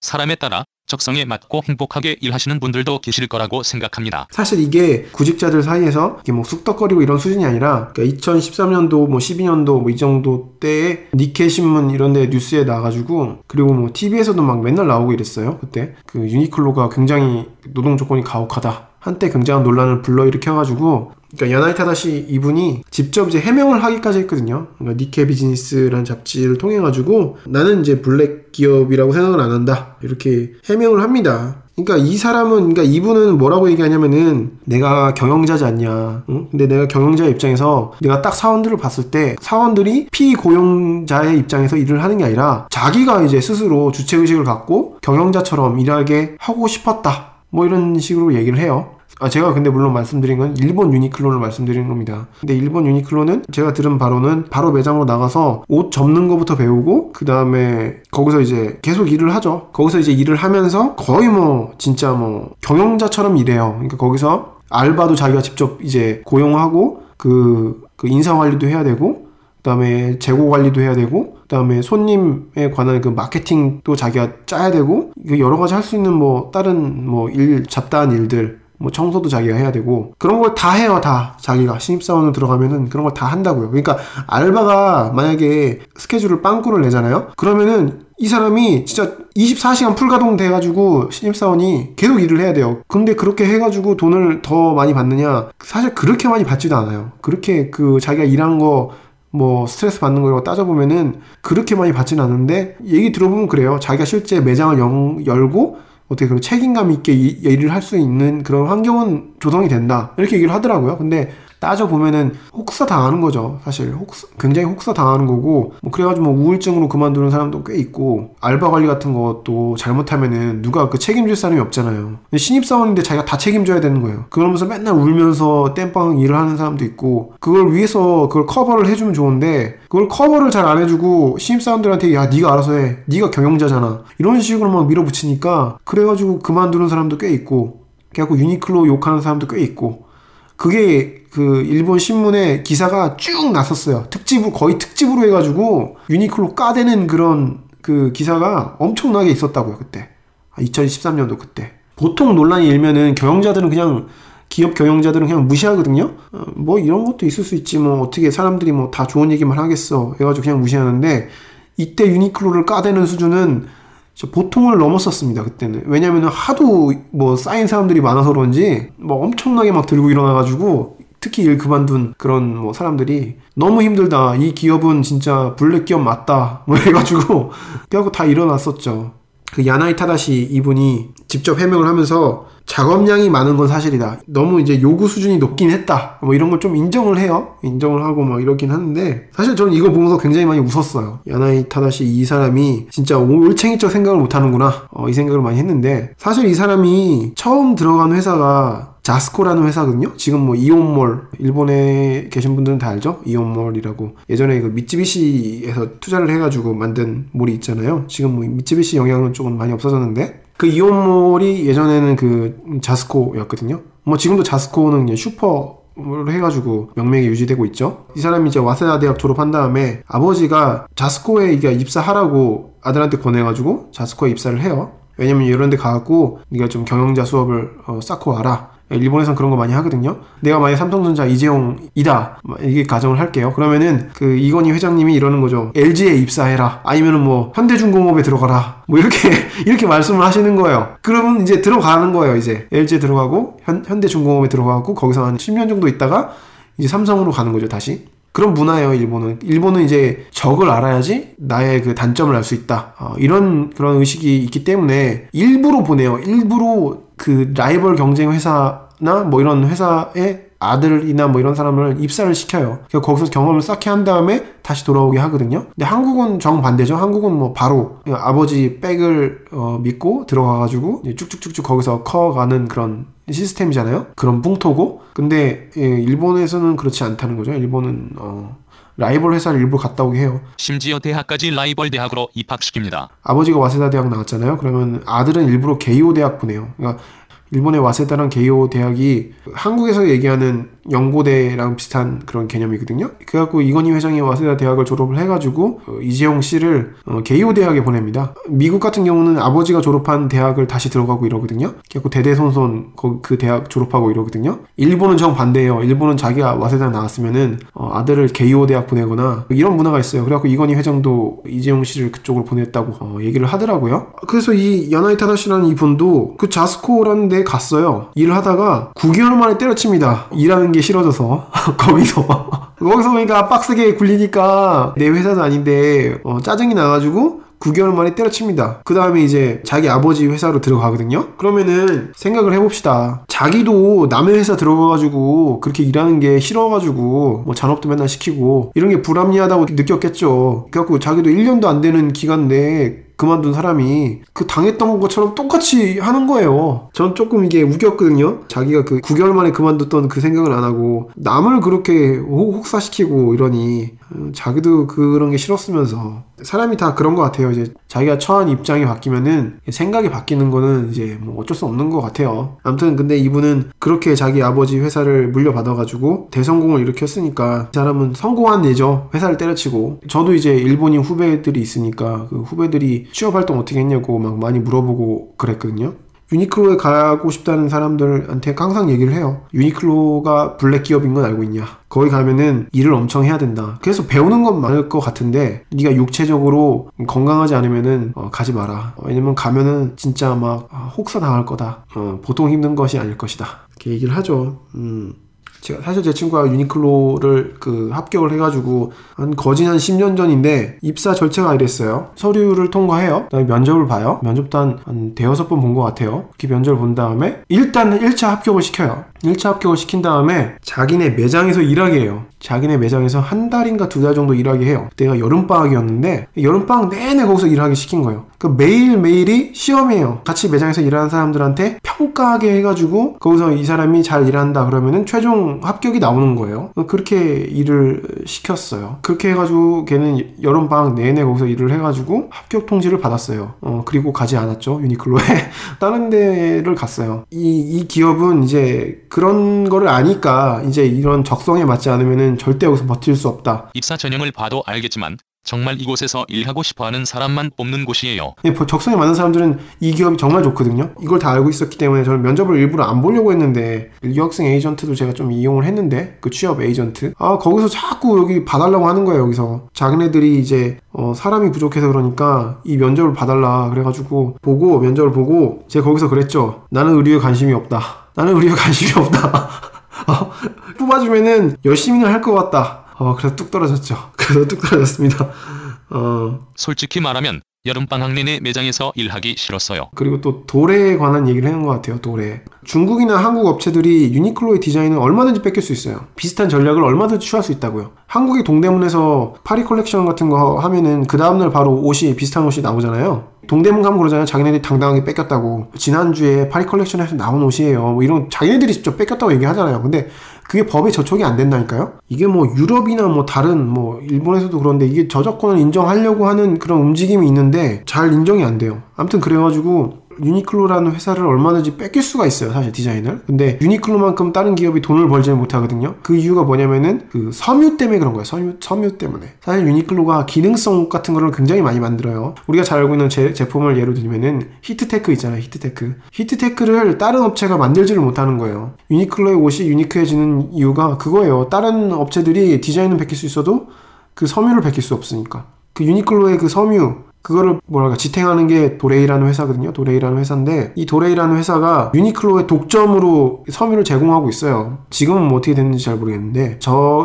사람에 따라 적성에 맞고 행복하게 일하시는 분들도 계실 거라고 생각합니다. 사실 이게 구직자들 사이에서 이게 뭐 쑥덕거리고 이런 수준이 아니라 그러니까 2013년도 뭐 12년도 뭐 이 정도 때에 니케이 신문 이런 데 뉴스에 나와가지고 그리고 뭐 TV에서도 막 맨날 나오고 이랬어요. 그때 그 유니클로가 굉장히 노동 조건이 가혹하다. 한때 굉장한 논란을 불러일으켜가지고 그러니까 야나이 타다시 이분이 직접 이제 해명을 하기까지 했거든요. 그러니까 니케이 비즈니스라는 잡지를 통해가지고 나는 이제 블랙 기업이라고 생각을 안 한다 이렇게 해명을 합니다. 그러니까 이 사람은, 그러니까 이분은 뭐라고 얘기하냐면은 내가 경영자지 않냐. 응? 근데 내가 경영자의 입장에서 내가 딱 사원들을 봤을 때 사원들이 피고용자의 입장에서 일을 하는 게 아니라 자기가 이제 스스로 주체의식을 갖고 경영자처럼 일하게 하고 싶었다. 뭐 이런 식으로 얘기를 해요. 제가 근데 물론 말씀드린 건 일본 유니클로를 말씀드리는 겁니다. 근데 일본 유니클로는 제가 들은 바로는 바로 매장으로 나가서 옷 접는 거부터 배우고 그 다음에 거기서 이제 계속 일을 하죠. 거기서 이제 일을 하면서 거의 뭐 진짜 뭐 경영자처럼 일해요. 그러니까 거기서 알바도 자기가 직접 이제 고용하고 그 인사 관리도 해야 되고 그 다음에 재고 관리도 해야 되고 그 다음에 손님에 관한 그 마케팅도 자기가 짜야 되고 여러 가지 할 수 있는 뭐 다른 뭐 일 잡다한 일들 뭐 청소도 자기가 해야 되고 그런 걸 다 해요. 다 자기가 신입사원으로 들어가면은 그런 걸 다 한다고요. 그러니까 알바가 만약에 스케줄을 빵꾸를 내잖아요. 그러면은 이 사람이 진짜 24시간 풀가동 돼가지고 신입사원이 계속 일을 해야 돼요. 근데 그렇게 해가지고 돈을 더 많이 받느냐, 사실 그렇게 많이 받지도 않아요. 그렇게 그 자기가 일한 거 뭐 스트레스 받는 거라고 따져보면은 그렇게 많이 받진 않는데 얘기 들어보면 그래요. 자기가 실제 매장을 열고 어떻게 그런 책임감 있게 일을 할 수 있는 그런 환경은 조성이 된다 이렇게 얘기를 하더라고요. 근데 따져보면은 혹사당하는 거죠. 사실 굉장히 혹사당하는 거고 뭐 그래가지고 뭐 우울증으로 그만두는 사람도 꽤 있고 알바 관리 같은 것도 잘못하면은 누가 그 책임질 사람이 없잖아요. 근데 신입사원인데 자기가 다 책임져야 되는 거예요. 그러면서 맨날 울면서 땜빵 일을 하는 사람도 있고 그걸 위해서 그걸 커버를 해주면 좋은데 그걸 커버를 잘 안 해주고 신입사원들한테 야 네가 알아서 해, 네가 경영자잖아 이런 식으로 막 밀어붙이니까 그래가지고 그만두는 사람도 꽤 있고 그래갖고 유니클로 욕하는 사람도 꽤 있고 그게 그 일본 신문에 기사가 쭉 났었어요. 특집으로, 거의 특집으로 해가지고 유니클로 까대는 그런 그 기사가 엄청나게 있었다고요. 그때 2013년도 그때 보통 논란이 일면은 경영자들은 그냥 기업 경영자들은 그냥 무시하거든요. 뭐 이런 것도 있을 수 있지 뭐 어떻게 사람들이 뭐 다 좋은 얘기만 하겠어 해가지고 그냥 무시하는데 이때 유니클로를 까대는 수준은 보통을 넘었었습니다. 그때는 왜냐면은 하도 뭐 쌓인 사람들이 많아서 그런지 뭐 엄청나게 막 들고 일어나가지고 특히 일 그만둔 그런 뭐 사람들이 너무 힘들다, 이 기업은 진짜 블랙 기업 맞다 뭐 해가지고 그래갖고 다 일어났었죠. 그 야나이 타다시 이분이 직접 해명을 하면서 작업량이 많은 건 사실이다. 너무 이제 요구 수준이 높긴 했다. 뭐 이런 걸 좀 인정을 해요. 인정을 하고 막 이러긴 하는데 사실 저는 이거 보면서 굉장히 많이 웃었어요. 야나이 타다시 이 사람이 진짜 올챙이적 생각을 못하는구나. 이 생각을 많이 했는데 사실 이 사람이 처음 들어간 회사가 자스코라는 회사거든요. 지금 뭐 이온몰, 일본에 계신 분들은 다 알죠? 이온몰이라고 예전에 그 미츠비시에서 투자를 해가지고 만든 몰이 있잖아요. 지금 뭐 미츠비시 영향은 조금 많이 없어졌는데 그 이온몰이 예전에는 그 자스코였거든요. 뭐 지금도 자스코는 슈퍼로 해가지고 명맥이 유지되고 있죠. 이 사람이 이제 와세다 대학 졸업한 다음에 아버지가 자스코에 입사하라고 아들한테 권해가지고 자스코에 입사를 해요. 왜냐면 이런 데 가갖고 네가 좀 경영자 수업을 쌓고 와라. 일본에선 그런 거 많이 하거든요. 내가 만약에 삼성전자 이재용이다 이게 가정을 할게요. 그러면은 그 이건희 회장님이 이러는 거죠. LG에 입사해라. 아니면은 뭐 현대중공업에 들어가라. 뭐 이렇게 말씀을 하시는 거예요. 그러면 이제 들어가는 거예요. 이제 LG에 들어가고 현대중공업에 들어가고 거기서 한 10년 정도 있다가 이제 삼성으로 가는 거죠. 다시. 그런 문화예요. 일본은 이제 적을 알아야지 나의 그 단점을 알 수 있다. 이런 그런 의식이 있기 때문에 일부러 보내요. 일부러 그 라이벌 경쟁 회사나 뭐 이런 회사의 아들이나 뭐 이런 사람을 입사를 시켜요. 그래서 거기서 경험을 쌓게 한 다음에 다시 돌아오게 하거든요. 근데 한국은 정반대죠. 한국은 뭐 바로 아버지 백을 믿고 들어가가지고 쭉쭉쭉쭉 거기서 커가는 그런 시스템이잖아요. 그런 뭉토고. 근데 일본에서는 그렇지 않다는 거죠. 일본은 라이벌 회사를 일부러 갔다 오게 해요. 심지어 대학까지 라이벌 대학으로 입학시킵니다. 아버지가 와세다 대학 나왔잖아요. 그러면 아들은 일부러 게이오 대학 보내요. 그러니까 일본의 와세다랑 게이오 대학이 한국에서 얘기하는 연고대랑 비슷한 그런 개념이거든요. 그래갖고 이건희 회장이 와세다 대학을 졸업을 해가지고 이재용 씨를 게이오 대학에 보냅니다. 미국 같은 경우는 아버지가 졸업한 대학을 다시 들어가고 이러거든요. 그래갖고 대대손손 그 대학 졸업하고 이러거든요. 일본은 정반대예요. 일본은 자기가 와세다 나왔으면은 아들을 게이오 대학 보내거나 이런 문화가 있어요. 그래갖고 이건희 회장도 이재용 씨를 그쪽으로 보냈다고 얘기를 하더라고요. 그래서 이 야나이 타다시라는 이분도 그 자스코라는 데 갔어요. 일을 하다가 9개월 만에 때려칩니다. 일하는 게 싫어져서 거기서 보니까 빡세게 굴리니까 내 회사도 아닌데 짜증이 나가지고 9개월 만에 때려칩니다. 그 다음에 이제 자기 아버지 회사로 들어가거든요. 그러면은 생각을 해봅시다. 자기도 남의 회사 들어가가지고 그렇게 일하는 게 싫어가지고 뭐 잔업도 맨날 시키고 이런 게 불합리하다고 느꼈겠죠. 그래갖고 자기도 1년도 안 되는 기간인데 그만둔 사람이 그 당했던 것처럼 똑같이 하는 거예요. 전 조금 이게 웃겼거든요. 자기가 그 9개월 만에 그만뒀던 그 생각을 안 하고 남을 그렇게 혹사시키고 이러니 자기도 그런 게 싫었으면서 사람이 다 그런 것 같아요. 이제 자기가 처한 입장이 바뀌면은 생각이 바뀌는 거는 이제 뭐 어쩔 수 없는 것 같아요. 아무튼 근데 이분은 그렇게 자기 아버지 회사를 물려받아가지고 대성공을 일으켰으니까 이 사람은 성공한 예죠. 회사를 때려치고. 저도 이제 일본인 후배들이 있으니까 그 후배들이 취업활동 어떻게 했냐고 막 많이 물어보고 그랬거든요. 유니클로에 가고 싶다는 사람들한테 항상 얘기를 해요. 유니클로가 블랙 기업인 건 알고 있냐? 거기 가면은 일을 엄청 해야 된다. 그래서 배우는 건 많을 것 같은데 네가 육체적으로 건강하지 않으면은 가지 마라. 왜냐면 가면은 진짜 막 혹사 당할 거다. 보통 힘든 것이 아닐 것이다. 이렇게 얘기를 하죠. 사실 제 친구가 유니클로를 그 합격을 해가지고 거진 한 10년 전인데 입사 절차가 이랬어요. 서류를 통과해요. 그다음에 면접을 봐요. 면접도 한 대여섯 번 본 것 같아요. 이렇게 면접을 본 다음에 일단 1차 합격을 시켜요. 1차 합격을 시킨 다음에 자기네 매장에서 일하게 해요. 자기네 매장에서 한 달인가 두 달 정도 일하게 해요. 그때가 여름방학이었는데 여름방학 내내 거기서 일하게 시킨 거예요. 그러니까 매일매일이 시험이에요. 같이 매장에서 일하는 사람들한테 평가하게 해가지고 거기서 이 사람이 잘 일한다 그러면은 최종 합격이 나오는 거예요. 그렇게 일을 시켰어요. 그렇게 해가지고 걔는 여름방학 내내 거기서 일을 해가지고 합격 통지를 받았어요. 그리고 가지 않았죠. 유니클로에 다른 데를 갔어요. 이 기업은 이제 그런 거를 아니까 이제 이런 적성에 맞지 않으면은 절대 여기서 버틸 수 없다. 입사 전형을 봐도 알겠지만 정말 이곳에서 일하고 싶어하는 사람만 뽑는 곳이에요. 적성에 맞는 사람들은 이 기업이 정말 좋거든요. 이걸 다 알고 있었기 때문에 저는 면접을 일부러 안 보려고 했는데 유학생 에이전트도 제가 좀 이용을 했는데 그 취업 에이전트 거기서 자꾸 여기 봐달라고 하는 거예요. 여기서 자기네들이 이제 사람이 부족해서 그러니까 이 면접을 봐달라 그래가지고 면접을 보고 제가 거기서 그랬죠. 나는 의료에 관심이 없다 뽑아주면은 열심히는 할 것 같다. 그래서 뚝 떨어졌죠. 솔직히 말하면 여름방학 내내 매장에서 일하기 싫었어요. 그리고 또 도래에 관한 얘기를 하는 것 같아요. 도래. 중국이나 한국 업체들이 유니클로의 디자인을 얼마든지 뺏길 수 있어요. 비슷한 전략을 얼마든지 취할 수 있다고요. 한국의 동대문에서 파리 컬렉션 같은 거 하면은 그 다음날 바로 옷이 비슷한 옷이 나오잖아요. 동대문 가면 그러잖아요. 자기네들이 당당하게 뺏겼다고. 지난주에 파리 컬렉션에서 나온 옷이에요. 뭐 이런 자기네들이 직접 뺏겼다고 얘기하잖아요. 근데 그게 법에 저촉이 안 된다니까요. 이게 뭐 유럽이나 뭐 다른 뭐 일본에서도 그런데 이게 저작권을 인정하려고 하는 그런 움직임이 있는데 잘 인정이 안 돼요. 아무튼 그래가지고 유니클로라는 회사를 얼마든지 뺏길 수가 있어요. 사실 디자인을. 근데 유니클로만큼 다른 기업이 돈을 벌지는 못하거든요. 그 이유가 뭐냐면은 그 섬유 때문에 그런 거예요. 섬유 때문에. 사실 유니클로가 기능성 같은 거를 굉장히 많이 만들어요. 우리가 잘 알고 있는 제품을 예로 들면은 히트테크 있잖아요. 히트테크. 히트테크를 다른 업체가 만들지를 못하는 거예요. 유니클로의 옷이 유니크해지는 이유가 그거예요. 다른 업체들이 디자인은 베낄 수 있어도 그 섬유를 베낄 수 없으니까. 그 유니클로의 그 섬유 그거를 뭐랄까 지탱하는 게 도레이라는 회사거든요. 도레이라는 회사인데 이 도레이라는 회사가 유니클로의 독점으로 섬유를 제공하고 있어요. 지금은 뭐 어떻게 됐는지 잘 모르겠는데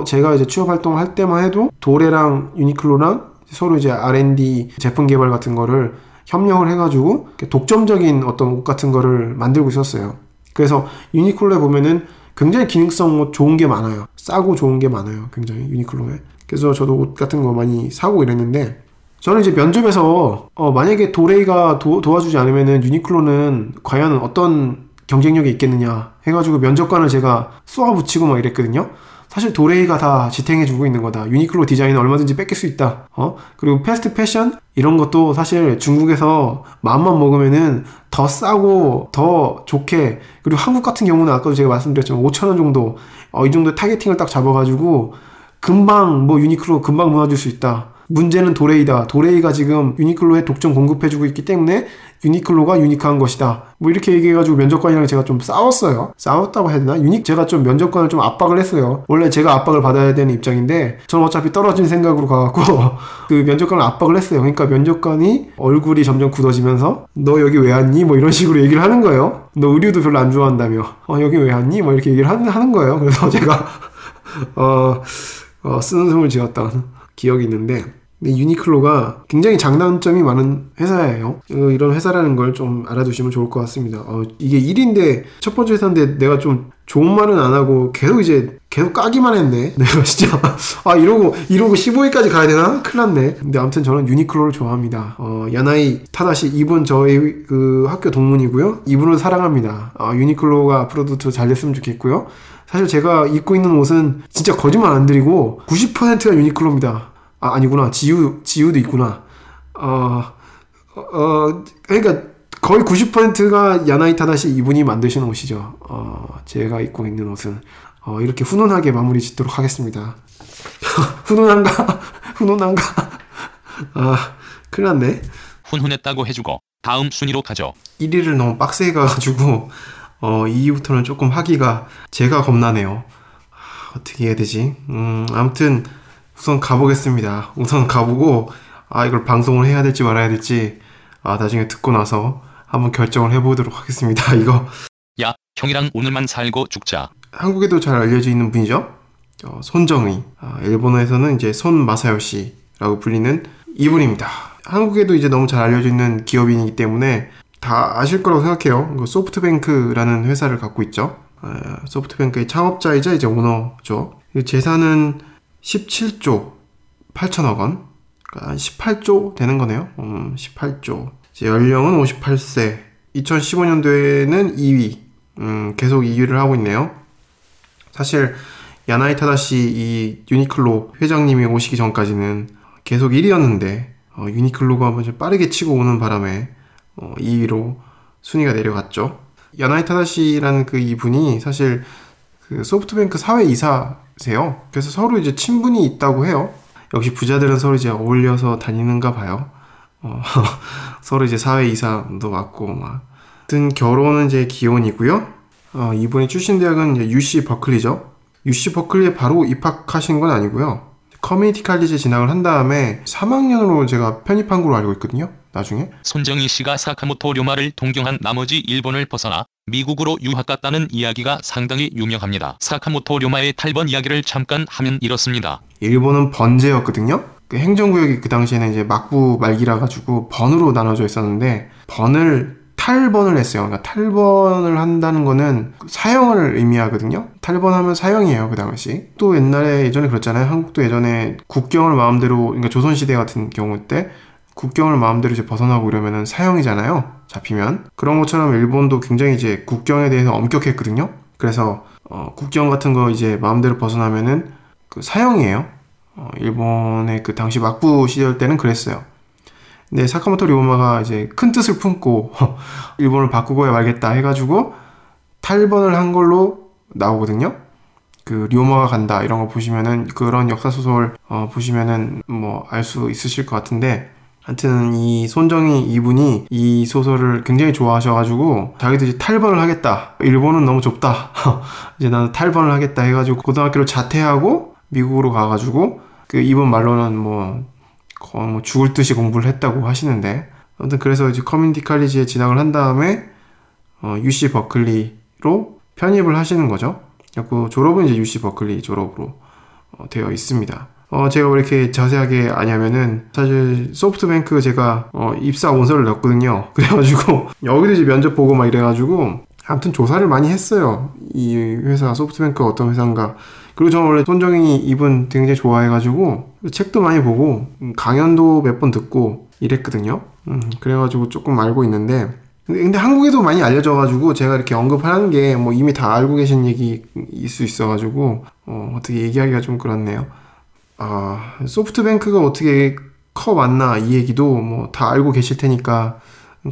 제가 이제 취업 활동을 할 때만 해도 도레랑 유니클로랑 서로 이제 R&D 제품 개발 같은 거를 협력을 해가지고 독점적인 어떤 옷 같은 거를 만들고 있었어요. 그래서 유니클로에 보면은 굉장히 기능성 옷 좋은 게 많아요. 싸고 좋은 게 많아요. 굉장히 유니클로에. 그래서 저도 옷 같은 거 많이 사고 이랬는데 저는 이제 면접에서 만약에 도레이가 도와주지 않으면은 유니클로는 과연 어떤 경쟁력이 있겠느냐 해가지고 면접관을 제가 쏘아붙이고 막 이랬거든요. 사실 도레이가 다 지탱해주고 있는 거다. 유니클로 디자인은 얼마든지 뺏길 수 있다. 그리고 패스트 패션 이런 것도 사실 중국에서 마음만 먹으면은 더 싸고 더 좋게 그리고 한국 같은 경우는 아까도 제가 말씀드렸지만 5,000원 정도 이 정도의 타겟팅을 딱 잡아가지고 금방 뭐 유니클로 금방 무너질 수 있다. 문제는 도레이다. 도레이가 지금 유니클로에 독점 공급해주고 있기 때문에 유니클로가 유니크한 것이다. 뭐 이렇게 얘기해가지고 면접관이랑 제가 좀 싸웠어요. 싸웠다고 해야 되나? 제가 좀 면접관을 좀 압박을 했어요. 원래 제가 압박을 받아야 되는 입장인데 저는 어차피 떨어진 생각으로 가갖고 그 면접관을 압박을 했어요. 그러니까 면접관이 얼굴이 점점 굳어지면서 너 여기 왜 왔니? 뭐 이런 식으로 얘기를 하는 거예요. 너 의류도 별로 안 좋아한다며. 여기 왜 왔니? 뭐 이렇게 얘기를 하는 거예요. 그래서 제가 쓰는 숨을 지었다. 기억이 있는데 근데 유니클로가 굉장히 장단점이 많은 회사예요. 이런 회사라는 걸 좀 알아두시면 좋을 것 같습니다. 이게 1인데 첫 번째 회사인데 내가 좀 좋은 말은 안 하고 계속 까기만 했네. 내가 진짜 이러고 15위까지 가야 되나? 큰일 났네. 근데 아무튼 저는 유니클로를 좋아합니다. 야나이 타다시 이분 저희 그 학교 동문이고요. 이분을 사랑합니다. 유니클로가 앞으로도 더 잘 됐으면 좋겠고요. 사실 제가 입고 있는 옷은 진짜 거짓말 안 드리고 90%가 유니클로입니다. 아니구나. 지우도 있구나. 그러니까 거의 90%가 야나이 타다시 이분이 만드시는 옷이죠. 제가 입고 있는 옷은. 이렇게 훈훈하게 마무리 짓도록 하겠습니다. 훈훈한가? 큰일 났네. 훈훈했다고 해주고 다음 순위로 가죠. 1위를 너무 빡세게 가가지고 2위부터는 조금 하기가 제가 겁나네요. 어떻게 해야 되지? 아무튼 우선 가보겠습니다. 우선 가보고 이걸 방송을 해야 될지 말아야 될지 나중에 듣고 나서 한번 결정을 해보도록 하겠습니다. 이거 야 형이랑 오늘만 살고 죽자. 한국에도 잘 알려져 있는 분이죠. 손정의. 일본어에서는 이제 손 마사요시라고 불리는 이분입니다. 한국에도 이제 너무 잘 알려져 있는 기업인이기 때문에 다 아실 거라고 생각해요. 소프트뱅크라는 회사를 갖고 있죠. 소프트뱅크의 창업자이자 이제 오너죠. 재산은 17조 8천억 원, 그러니까 18조 되는 거네요. 18조. 이제 연령은 58세. 2015년도에는 2위. 계속 2위를 하고 있네요. 사실 야나이 타다시 이 유니클로 회장님이 오시기 전까지는 계속 1위였는데 유니클로가 먼저 빠르게 치고 오는 바람에 2위로 순위가 내려갔죠. 야나이 타다시라는 그 이분이 사실 그 소프트뱅크 사회이사세요. 그래서 서로 이제 친분이 있다고 해요. 역시 부자들은 서로 이제 어울려서 다니는가 봐요. 서로 이제 사회이사도 맡고 막. 아무튼 결혼은 이제 기혼이고요. 이분의 출신 대학은 이제 UC 버클리죠. UC 버클리에 바로 입학하신 건 아니고요. 커뮤니티 칼리지에 진학을 한 다음에 3학년으로 제가 편입한 걸로 알고 있거든요. 나중에 손정의 씨가 사카모토 료마를 동경한 나머지 일본을 벗어나 미국으로 유학 갔다는 이야기가 상당히 유명합니다. 사카모토 료마의 탈번 이야기를 잠깐 하면 이렇습니다. 일본은 번제였거든요. 그 행정구역이 그 당시에는 이제 막부 말기라 가지고 번으로 나눠져 있었는데 탈번을 했어요. 그러니까 탈번을 한다는 거는 사형을 의미하거든요. 탈번하면 사형이에요, 그 당시. 또 예전에 그랬잖아요. 한국도 예전에 국경을 마음대로, 그러니까 조선시대 같은 경우 때 국경을 마음대로 이제 벗어나고 이러면은 사형이잖아요, 잡히면. 그런 것처럼 일본도 굉장히 이제 국경에 대해서 엄격했거든요. 그래서 국경 같은 거 이제 마음대로 벗어나면은 그 사형이에요. 일본의 그 당시 막부 시절 때는 그랬어요. 근데 사카모토 료마가 이제 큰 뜻을 품고 일본을 바꾸고야 말겠다 해가지고 탈번을 한 걸로 나오거든요. 그 료마가 간다 이런 거 보시면은, 그런 역사소설 보시면은 뭐 알 수 있으실 것 같은데, 하여튼 이 손정의 이분이 이 소설을 굉장히 좋아하셔가지고 자기도 이제 탈번을 하겠다, 일본은 너무 좁다 이제 나는 탈번을 하겠다 해가지고 고등학교를 자퇴하고 미국으로 가가지고, 그 이번 말로는 뭐 죽을 듯이 공부를 했다고 하시는데, 아무튼 그래서 이제 커뮤니티 칼리지에 진학을 한 다음에 UC 버클리로 편입을 하시는 거죠. 그리고 졸업은 이제 UC 버클리 졸업으로 되어 있습니다. 제가 왜 이렇게 자세하게 아냐면은, 사실 소프트뱅크 제가 입사 원서를 냈거든요. 그래가지고 여기도 이제 면접 보고 막 이래가지고 아무튼 조사를 많이 했어요. 이 회사 소프트뱅크가 어떤 회사인가. 그리고 저는 원래 손정의 이분 굉장히 좋아해가지고 책도 많이 보고 강연도 몇 번 듣고 이랬거든요. 그래가지고 조금 알고 있는데, 근데 한국에도 많이 알려져가지고 제가 이렇게 언급하는 게 뭐 이미 다 알고 계신 얘기일 수 있어가지고 어떻게 얘기하기가 좀 그렇네요. 아, 소프트뱅크가 어떻게 커 왔나 이 얘기도 뭐 다 알고 계실 테니까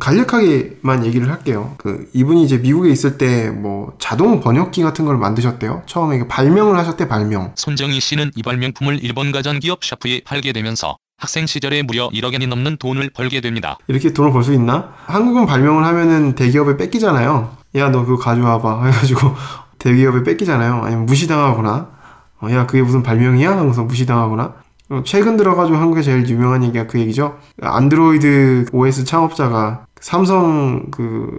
간략하게만 얘기를 할게요. 그 이분이 이제 미국에 있을 때 뭐 자동 번역기 같은 걸 만드셨대요. 처음에 발명을 하셨대, 발명. 손정의 씨는 이 발명품을 일본 가전기업 샤프에 팔게 되면서 학생 시절에 무려 1억 엔이 넘는 돈을 벌게 됩니다. 이렇게 돈을 벌 수 있나? 한국은 발명을 하면은 대기업에 뺏기잖아요. 야, 너 그거 가져와봐 해가지고 대기업에 뺏기잖아요. 아니면 무시당하거나, 야, 그게 무슨 발명이야? 하면서 무시당하거나. 최근 들어가지고 한국에 제일 유명한 얘기가 그 얘기죠. 안드로이드 OS 창업자가 삼성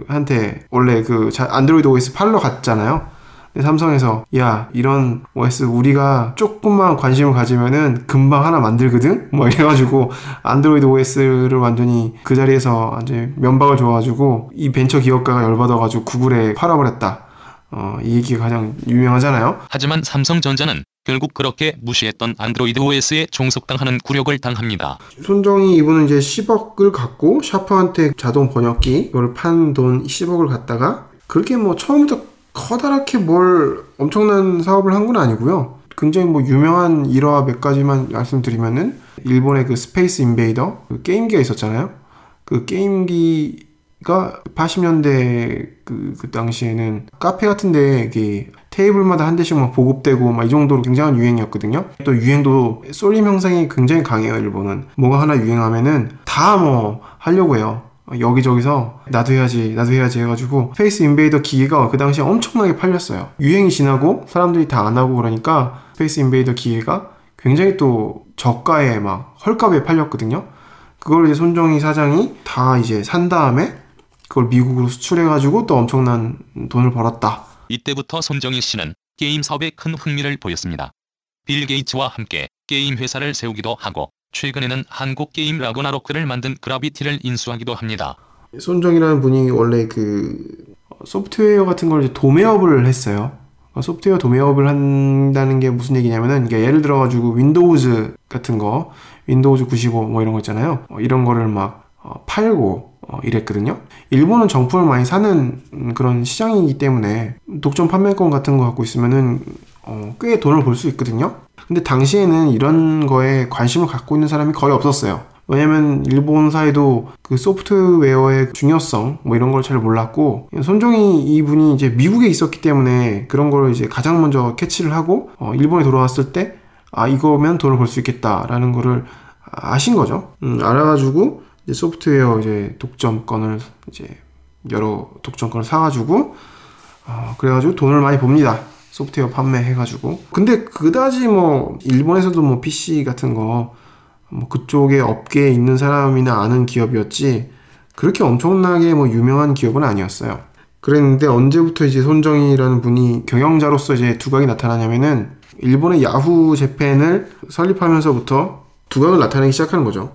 한테 원래 안드로이드 OS 팔러 갔잖아요. 근데 삼성에서, 야, 이런 OS 우리가 조금만 관심을 가지면은 금방 하나 만들거든? 뭐 이래가지고 안드로이드 OS를 완전히 그 자리에서 이제 면박을 줘가지고 이 벤처 기업가가 열받아가지고 구글에 팔아버렸다. 이 얘기가 가장 유명하잖아요. 하지만 삼성전자는 결국 그렇게 무시했던 안드로이드 OS에 종속당하는 굴욕을 당합니다. 손정의 이분은 이제 10억을 갖고 샤프한테 자동 번역기 이걸 판 돈 10억을 갖다가, 그렇게 뭐 처음부터 커다랗게 뭘 엄청난 사업을 한 건 아니고요. 굉장히 뭐 유명한 일화 몇 가지만 말씀드리면은, 일본의 그 스페이스 인베이더 그 게임기가 있었잖아요. 그 게임기 80년대 그 당시에는 카페 같은데 테이블마다 한 대씩 막 보급되고 막 이 정도로 굉장한 유행이었거든요. 또 유행도 쏠림 형상이 굉장히 강해요, 일본은. 뭐가 하나 유행하면은 다 뭐 하려고 해요. 여기저기서 나도 해야지 해가지고 스페이스 인베이더 기계가 그 당시에 엄청나게 팔렸어요. 유행이 지나고 사람들이 다 안 하고 그러니까 스페이스 인베이더 기계가 굉장히 또 저가에 막 헐값에 팔렸거든요. 그걸 이제 손정의 사장이 다 이제 산 다음에 그걸 미국으로 수출해가지고 또 엄청난 돈을 벌었다. 이때부터 손정의 씨는 게임 사업에 큰 흥미를 보였습니다. 빌 게이츠와 함께 게임 회사를 세우기도 하고, 최근에는 한국 게임 라그나로크를 만든 그라비티를 인수하기도 합니다. 손정이라는 분이 원래 그 소프트웨어 같은 걸 이제 도매업을 했어요. 소프트웨어 도매업을 한다는 게 무슨 얘기냐면은, 그러니까 예를 들어가지고 윈도우즈 같은 거, 윈도우즈 95 뭐 이런 거 있잖아요. 이런 거를 막 팔고 이랬거든요. 일본은 정품을 많이 사는 그런 시장이기 때문에 독점 판매권 같은 거 갖고 있으면은 꽤 돈을 벌 수 있거든요. 근데 당시에는 이런 거에 관심을 갖고 있는 사람이 거의 없었어요. 왜냐면 일본 사회도 그 소프트웨어의 중요성 뭐 이런 걸 잘 몰랐고, 손정의 이분이 이제 미국에 있었기 때문에 그런 걸 이제 가장 먼저 캐치를 하고 일본에 돌아왔을 때, 아, 이거면 돈을 벌 수 있겠다라는 거를 아신 거죠. 알아가지고 이제 소프트웨어 이제 독점권을 이제 여러 독점권을 사가지고 그래가지고 돈을 많이 봅니다. 소프트웨어 판매해가지고. 근데 그다지 뭐 일본에서도 뭐 PC 같은 거 뭐 그쪽에 업계에 있는 사람이나 아는 기업이었지 그렇게 엄청나게 뭐 유명한 기업은 아니었어요. 그랬는데 언제부터 이제 손정의라는 분이 경영자로서 이제 두각이 나타나냐면은, 일본의 야후 재팬을 설립하면서부터 두각을 나타내기 시작하는 거죠.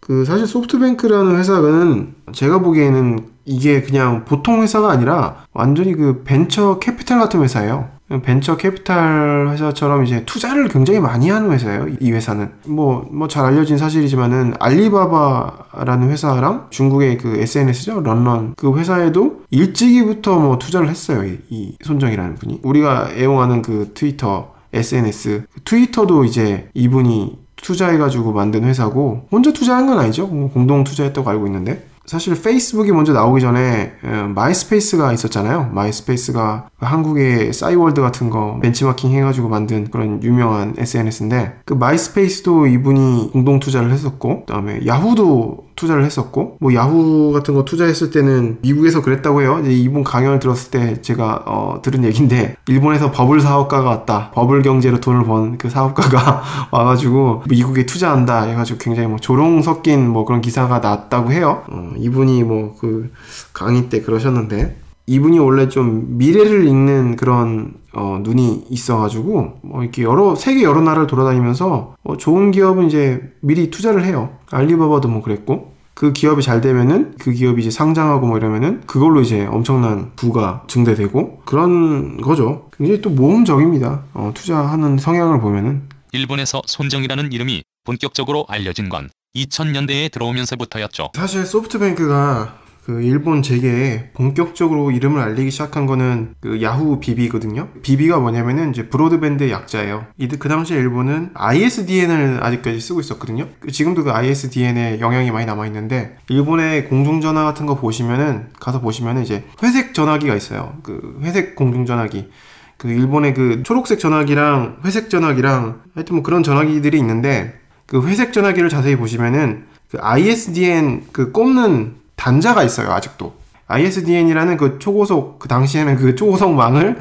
그 사실 소프트뱅크라는 회사는 제가 보기에는 이게 그냥 보통 회사가 아니라 완전히 그 벤처 캐피탈 같은 회사예요. 벤처 캐피탈 회사처럼 이제 투자를 굉장히 많이 하는 회사예요. 이 회사는 뭐 잘 알려진 사실이지만은 알리바바라는 회사랑 중국의 그 SNS죠, 런런 그 회사에도 일찍이부터 뭐 투자를 했어요. 이 손정이라는 분이, 우리가 애용하는 그 트위터 SNS, 트위터도 이제 이분이 투자해가지고 만든 회사고, 혼자 투자한 건 아니죠. 공동 투자했다고 알고 있는데, 사실 페이스북이 먼저 나오기 전에 마이스페이스가 있었잖아요. 마이스페이스가 한국의 싸이월드 같은 거 벤치마킹 해가지고 만든 그런 유명한 SNS인데, 그 마이스페이스도 이분이 공동 투자를 했었고, 그 다음에 야후도 투자를 했었고, 뭐 야후 같은 거 투자했을 때는 미국에서 그랬다고 해요. 이제 이분 강연을 들었을 때 제가 들은 얘기인데, 일본에서 버블 사업가가 왔다, 버블 경제로 돈을 번 그 사업가가 와가지고 미국에 투자한다 해가지고 굉장히 뭐 조롱 섞인 뭐 그런 기사가 났다고 해요. 이분이 뭐 그 강의 때 그러셨는데, 이분이 원래 좀 미래를 읽는 그런 눈이 있어가지고 뭐 이렇게 세계 여러 나라를 돌아다니면서 좋은 기업은 이제 미리 투자를 해요. 알리바바도 뭐 그랬고, 그 기업이 잘 되면은 그 기업이 이제 상장하고 뭐 이러면은 그걸로 이제 엄청난 부가 증대되고 그런 거죠. 굉장히 또 모험적입니다. 투자하는 성향을 보면은. 일본에서 손정이라는 이름이 본격적으로 알려진 건 2000년대에 들어오면서부터였죠. 사실 소프트뱅크가 그 일본 재계에 본격적으로 이름을 알리기 시작한 거는 그 야후 비비거든요. 비비가 뭐냐면은 이제 브로드밴드의 약자예요. 그 당시에 일본은 ISDN을 아직까지 쓰고 있었거든요. 지금도 그 ISDN의 영향이 많이 남아있는데, 일본의 공중전화 같은 거 보시면은, 가서 보시면은 이제 회색 전화기가 있어요. 그 회색 공중전화기. 그 일본의 그 초록색 전화기랑 회색 전화기랑 하여튼 뭐 그런 전화기들이 있는데, 그 회색 전화기를 자세히 보시면은 그 ISDN 그 꼽는 단자가 있어요. 아직도 ISDN이라는 그 초고속, 그 당시에는 그 초고속망을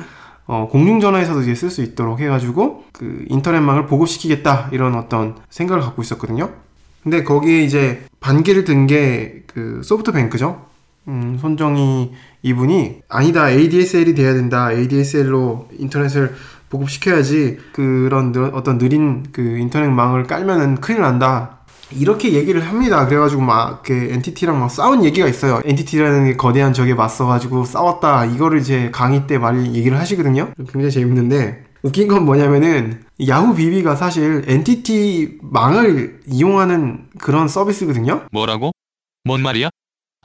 공중전화에서도 이제 쓸 수 있도록 해가지고 그 인터넷망을 보급시키겠다 이런 어떤 생각을 갖고 있었거든요. 근데 거기에 이제 반기를 든 게 그 소프트뱅크죠. 손정이 이분이 아니다, ADSL이 돼야 된다, ADSL로 인터넷을 보급시켜야지 그런 어떤 느린 그 인터넷망을 깔면은 큰일 난다, 이렇게 얘기를 합니다. 그래가지고 막 NTT랑 막 싸운 얘기가 있어요. NTT라는 거대한 적에 맞서가지고 싸웠다, 이거를 이제 강의 때 많이 얘기를 하시거든요. 굉장히 재밌는데, 웃긴 건 뭐냐면은 야후 비비가 사실 NTT 망을 이용하는 그런 서비스거든요. 뭐라고? 뭔 말이야?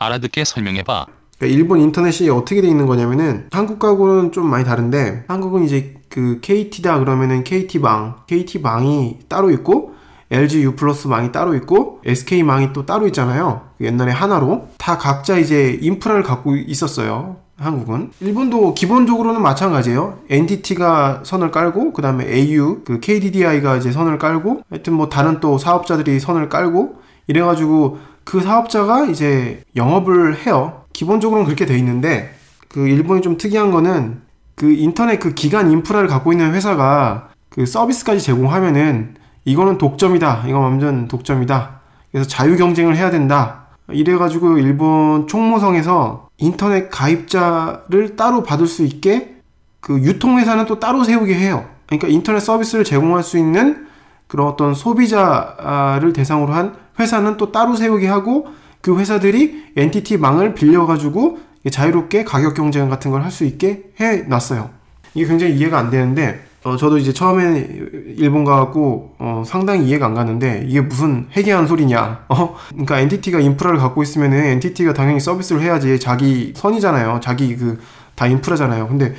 알아듣게 설명해봐. 그러니까 일본 인터넷이 어떻게 돼 있는 거냐면은, 한국하고는 좀 많이 다른데, 한국은 이제 그 KT다 그러면은 KT망이 따로 있고, LG U 플러스 망이 따로 있고, SK 망이 또 따로 있잖아요. 옛날에 하나로 다 각자 이제 인프라를 갖고 있었어요. 한국은. 일본도 기본적으로는 마찬가지예요. NTT가 선을 깔고, 그 다음에 AU, 그 KDDI가 이제 선을 깔고, 하여튼 뭐 다른 또 사업자들이 선을 깔고, 이래가지고 그 사업자가 이제 영업을 해요. 기본적으로는 그렇게 돼 있는데, 그 일본이 좀 특이한 거는 그 인터넷 그 기간 인프라를 갖고 있는 회사가 그 서비스까지 제공하면은 이거는 독점이다, 이건 완전 독점이다, 그래서 자유 경쟁을 해야 된다, 이래가지고 일본 총무성에서 인터넷 가입자를 따로 받을 수 있게 그 유통회사는 또 따로 세우게 해요. 그러니까 인터넷 서비스를 제공할 수 있는 그런 어떤 소비자를 대상으로 한 회사는 또 따로 세우게 하고, 그 회사들이 NTT 망을 빌려가지고 자유롭게 가격 경쟁 같은 걸 할 수 있게 해놨어요. 이게 굉장히 이해가 안 되는데, 저도 이제 처음에는 일본 가갖고 상당히 이해가 안 갔는데, 이게 무슨 해괴한 소리냐. 그러니까 NTT가 인프라를 갖고 있으면은 NTT가 당연히 서비스를 해야지, 자기 선이잖아요. 자기 그 다 인프라잖아요. 근데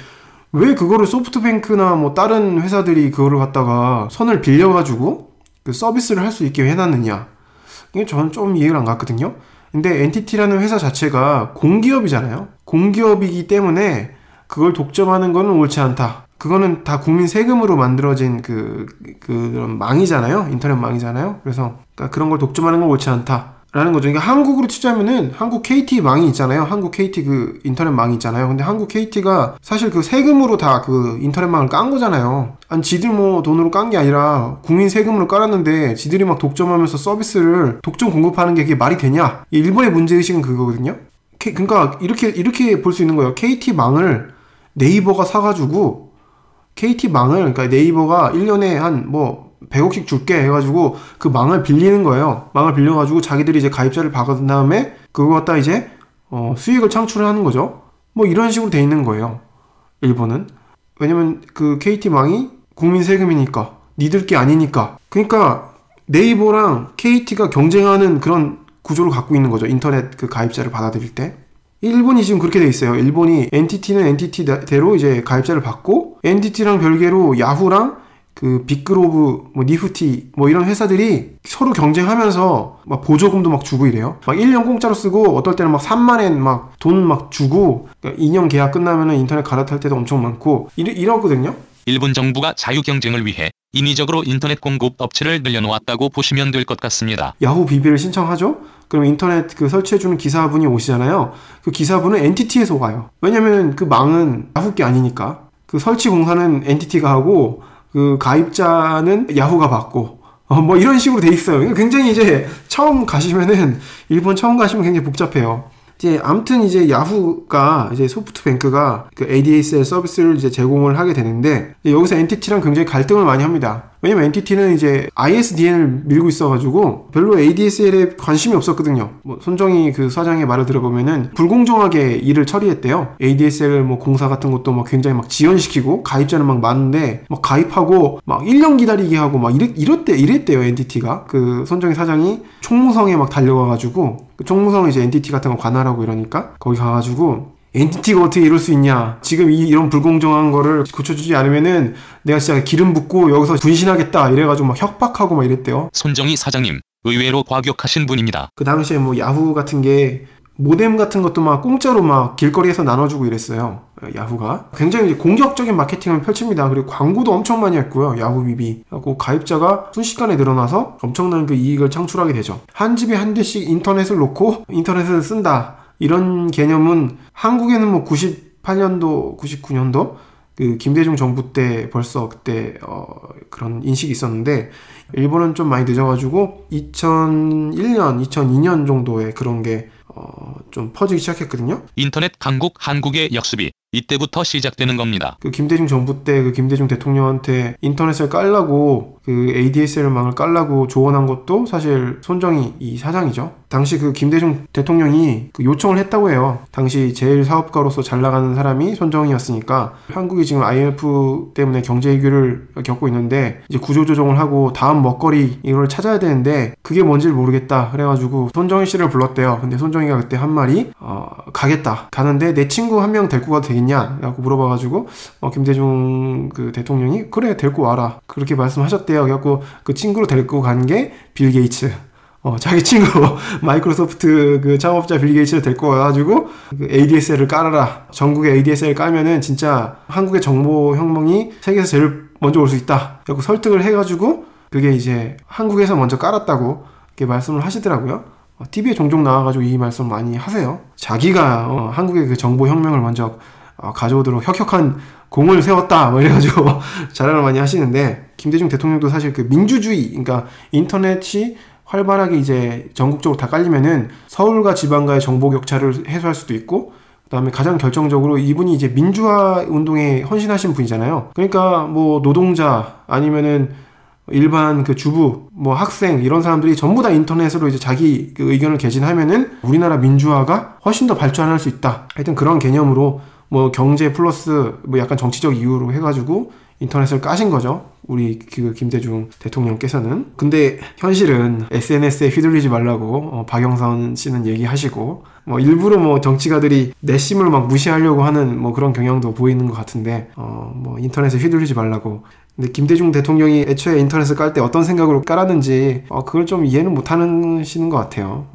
왜 그거를 소프트뱅크나 뭐 다른 회사들이 그거를 갖다가 선을 빌려가지고 그 서비스를 할 수 있게 해놨느냐. 이게 저는 좀 이해가 안 갔거든요. 근데 NTT라는 회사 자체가 공기업이잖아요. 공기업이기 때문에 그걸 독점하는 거는 옳지 않다. 그거는 다 국민 세금으로 만들어진 그런 망이잖아요. 인터넷 망이잖아요. 그래서 그러니까 그런 걸 독점하는 건 옳지 않다라는 거죠. 그러니까 한국으로 치자면은 한국 KT 망이 있잖아요. 한국 KT 그 인터넷 망이 있잖아요. 근데 한국 KT가 사실 그 세금으로 다 그 인터넷 망을 깐 거잖아요. 아니 지들 뭐 돈으로 깐 게 아니라 국민 세금으로 깔았는데, 지들이 막 독점하면서 서비스를 독점 공급하는 게 그게 말이 되냐? 일본의 문제의식은 그거거든요. 그러니까 이렇게 볼 수 있는 거예요. KT 망을 네이버가 사가지고 KT망을, 그러니까 네이버가 1년에 한 뭐 $100씩 줄게 해가지고 그 망을 빌리는 거예요. 망을 빌려가지고 자기들이 이제 가입자를 박은 다음에 그거 갖다 이제 수익을 창출하는 거죠. 뭐 이런 식으로 돼 있는 거예요. 일본은. 왜냐면 그 KT망이 국민 세금이니까 니들 게 아니니까. 그러니까 네이버랑 KT가 경쟁하는 그런 구조를 갖고 있는 거죠. 인터넷 그 가입자를 받아들일 때. 일본이 지금 그렇게 돼 있어요. 일본이 NTT는 NTT대로 이제 가입자를 받고, NTT랑 별개로 야후랑 그 빅그로브, 뭐 니프티 뭐 이런 회사들이 서로 경쟁하면서 막 보조금도 막 주고 이래요. 막 1년 공짜로 쓰고 어떨 때는 막 3만엔 막 돈 막 주고, 그러니까 2년 계약 끝나면은 인터넷 갈아탈 때도 엄청 많고 이러거든요. 일본 정부가 자유 경쟁을 위해 인위적으로 인터넷 공급 업체를 늘려놓았다고 보시면 될 것 같습니다. 야후 비비를 신청하죠? 그럼 인터넷 그 설치해주는 기사분이 오시잖아요. 그 기사분은 NTT에서 와요. 왜냐면 그 망은 야후 게 아니니까. 그 설치 공사는 NTT가 하고, 그 가입자는 야후가 받고, 뭐 이런 식으로 돼 있어요. 굉장히 이제 일본 처음 가시면 굉장히 복잡해요. 이제 아무튼 이제 야후가 이제 소프트뱅크가 그 ADSL 서비스를 이제 제공을 하게 되는데, 여기서 NTT랑 굉장히 갈등을 많이 합니다. 왜냐면 NTT는 이제 ISDN을 밀고 있어가지고 별로 ADSL에 관심이 없었거든요. 뭐 손정의 그 사장의 말을 들어보면은 불공정하게 일을 처리했대요. ADSL 뭐 공사 같은 것도 막 굉장히 막 지연시키고, 가입자는 막 많은데 막 가입하고 막 1년 기다리게 하고 막 이랬대요 NTT가. 그 손정의 사장이 총무성에 막 달려가가지고, 그 총무성 이제 NTT 같은 거 관할하고 이러니까 거기 가가지고, NTT가 어떻게 이럴 수 있냐, 지금 이런 불공정한 거를 고쳐주지 않으면은 내가 진짜 기름 붓고 여기서 분신하겠다 이래가지고 막 협박하고 막 이랬대요. 손정의 사장님 의외로 과격하신 분입니다. 그 당시에 뭐 야후 같은 게 모뎀 같은 것도 막 공짜로 막 길거리에서 나눠주고 이랬어요. 야후가 굉장히 공격적인 마케팅을 펼칩니다. 그리고 광고도 엄청 많이 했고요. 야후 비비 하고 가입자가 순식간에 늘어나서 엄청난 그 이익을 창출하게 되죠. 한 집에 한 대씩 인터넷을 놓고 인터넷을 쓴다, 이런 개념은 한국에는 뭐 98년도, 99년도 그 김대중 정부 때 벌써 그때 그런 인식이 있었는데, 일본은 좀 많이 늦어가지고 2001년, 2002년 정도에 그런 게 좀 퍼지기 시작했거든요. 인터넷 강국 한국의 역습이 이때부터 시작되는 겁니다. 그 김대중 정부 때 그 김대중 대통령한테 인터넷을 깔라고, 그 ADSL망을 깔라고 조언한 것도 사실 손정의 이 사장이죠. 당시 그 김대중 대통령이 그 요청을 했다고 해요. 당시 제일 사업가로서 잘 나가는 사람이 손정의였으니까. 한국이 지금 IMF 때문에 경제 위기를 겪고 있는데 이제 구조조정을 하고 다음 먹거리 이걸 찾아야 되는데 그게 뭔지를 모르겠다 그래가지고 손정의 씨를 불렀대요. 근데 손정의가 그때 한 말이 가는데 내 친구 한 명 데리고 가도 되겠냐라고 물어봐가지고 김대중 그 대통령이 그래 데리고 와라 그렇게 말씀하셨대요. 그래갖고 그 친구로 데리고 간 게 빌 게이츠, 자기 친구 마이크로소프트 그 창업자 빌 게이츠를 데리고 와가지고 그 ADSL을 깔아라, 전국에 ADSL 깔면은 진짜 한국의 정보 혁명이 세계에서 제일 먼저 올 수 있다 그래갖고 설득을 해가지고 그게 이제 한국에서 먼저 깔았다고 이렇게 말씀을 하시더라고요. TV에 종종 나와가지고 이 말씀 많이 하세요. 자기가 한국의 그 정보혁명을 먼저 가져오도록 혁혁한 공을 세웠다 뭐 이래가지고 자랑을 많이 하시는데, 김대중 대통령도 사실 그 민주주의, 그러니까 인터넷이 활발하게 이제 전국적으로 다 깔리면은 서울과 지방과의 정보 격차를 해소할 수도 있고, 그 다음에 가장 결정적으로 이분이 이제 민주화 운동에 헌신하신 분이잖아요. 그러니까 뭐 노동자 아니면은 일반 그 주부, 뭐 학생 이런 사람들이 전부 다 인터넷으로 이제 자기 그 의견을 개진하면은 우리나라 민주화가 훨씬 더 발전할 수 있다. 하여튼 그런 개념으로 뭐 경제 플러스 뭐 약간 정치적 이유로 해가지고 인터넷을 까신 거죠. 우리 그 김대중 대통령께서는. 근데 현실은 SNS에 휘둘리지 말라고 박영선 씨는 얘기하시고, 뭐 일부러 뭐 정치가들이 내심을 막 무시하려고 하는 뭐 그런 경향도 보이는 것 같은데, 뭐 인터넷에 휘둘리지 말라고. 근데 김대중 대통령이 애초에 인터넷을 깔 때 어떤 생각으로 깔았는지 그걸 좀 이해는 못하시는 것 같아요.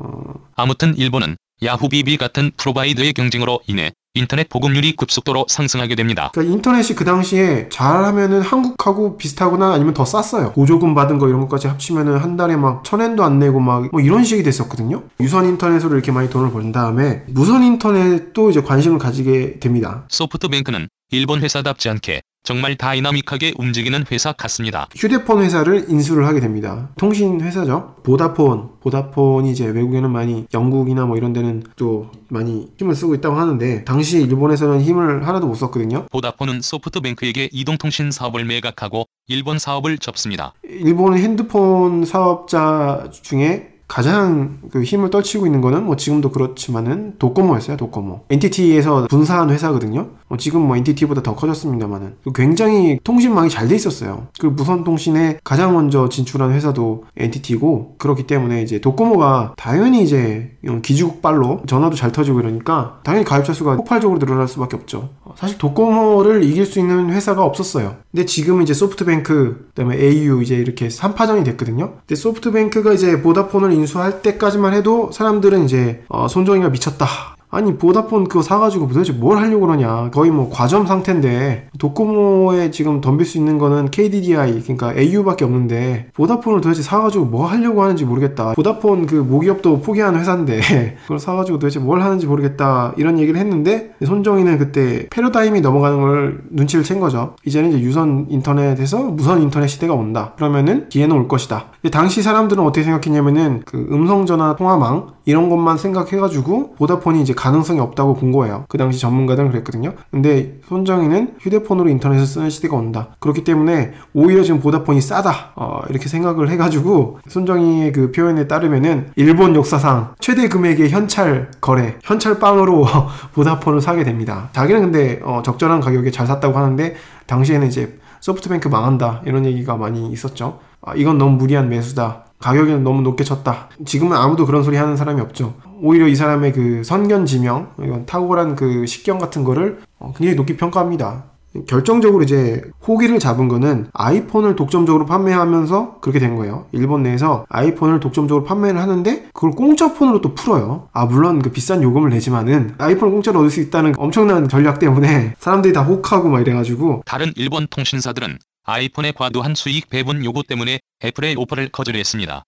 아무튼 일본은 야후 비비 같은 프로바이더의 경쟁으로 인해 인터넷 보급률이 급속도로 상승하게 됩니다. 그러니까 인터넷이 그 당시에 잘하면은 한국하고 비슷하거나 아니면 더 쌌어요. 보조금 받은 거 이런 것까지 합치면은 한 달에 막 1,000엔도 안 내고 막 뭐 이런 식이 됐었거든요. 유선 인터넷으로 이렇게 많이 돈을 번 다음에 무선 인터넷도 이제 관심을 가지게 됩니다. 소프트뱅크는 일본 회사답지 않게 정말 다이나믹하게 움직이는 회사 같습니다. 휴대폰 회사를 인수를 하게 됩니다. 통신 회사죠. 보다폰이 이제 외국에는 많이 영국이나 뭐 이런 데는 또 많이 힘을 쓰고 있다고 하는데 당시 일본에서는 힘을 하나도 못 썼거든요. 보다폰은 소프트뱅크에게 이동통신 사업을 매각하고 일본 사업을 접습니다. 일본은 핸드폰 사업자 중에 가장 힘을 떨치고 있는 거는 뭐 지금도 그렇지만은 도꼬모였어요. 도꼬모. NTT에서 분사한 회사거든요. 지금 뭐 NTT보다 더 커졌습니다만은 굉장히 통신망이 잘 돼 있었어요. 그 무선 통신에 가장 먼저 진출한 회사도 NTT고 그렇기 때문에 이제 도꼬모가 당연히 이제 기지국발로 전화도 잘 터지고 이러니까 당연히 가입자 수가 폭발적으로 늘어날 수밖에 없죠. 사실 도꼬모를 이길 수 있는 회사가 없었어요. 근데 지금 이제 소프트뱅크 그다음에 AU 이제 이렇게 3파전이 됐거든요. 근데 소프트뱅크가 이제 보다폰을 인수할 때까지만 해도 사람들은 이제 손정의가 미쳤다. 아니 보다폰 그거 사가지고 도대체 뭘 하려고 그러냐. 거의 뭐 과점 상태인데 도코모에 지금 덤빌 수 있는 거는 KDDI 그러니까 AU밖에 없는데 보다폰을 도대체 사가지고 뭐 하려고 하는지 모르겠다. 보다폰 그 모기업도 포기한 회사인데 그걸 사가지고 도대체 뭘 하는지 모르겠다 이런 얘기를 했는데 손정의는 그때 패러다임이 넘어가는 걸 눈치를 챈 거죠. 이제는 이제 유선 인터넷에서 무선 인터넷 시대가 온다. 그러면은 기회는 올 것이다. 당시 사람들은 어떻게 생각했냐면은 그 음성전화 통화망 이런 것만 생각해가지고 보다폰이 이제 가능성이 없다고 본 거예요. 그 당시 전문가들은 그랬거든요. 근데 손정의는 휴대폰으로 인터넷을 쓰는 시대가 온다. 그렇기 때문에 오히려 지금 보다폰이 싸다. 이렇게 생각을 해가지고 손정의의 그 표현에 따르면은 일본 역사상 최대 금액의 현찰 거래, 현찰빵으로 보다폰을 사게 됩니다. 자기는 근데 적절한 가격에 잘 샀다고 하는데 당시에는 이제 소프트뱅크 망한다 이런 얘기가 많이 있었죠. 이건 너무 무리한 매수다. 가격이 너무 높게 쳤다. 지금은 아무도 그런 소리 하는 사람이 없죠. 오히려 이 사람의 그 선견지명, 이건 탁월한 그 식견 같은 거를 굉장히 높게 평가합니다. 결정적으로 이제 호기를 잡은 거는 아이폰을 독점적으로 판매하면서 그렇게 된 거예요. 일본 내에서 아이폰을 독점적으로 판매를 하는데 그걸 공짜폰으로 또 풀어요. 물론 그 비싼 요금을 내지만은 아이폰을 공짜로 얻을 수 있다는 엄청난 전략 때문에 사람들이 다 혹하고 막 이래가지고 다른 일본 통신사들은 아이폰의 과도한 수익 배분 요구 때문에 애플의 오퍼를 거절했습니다.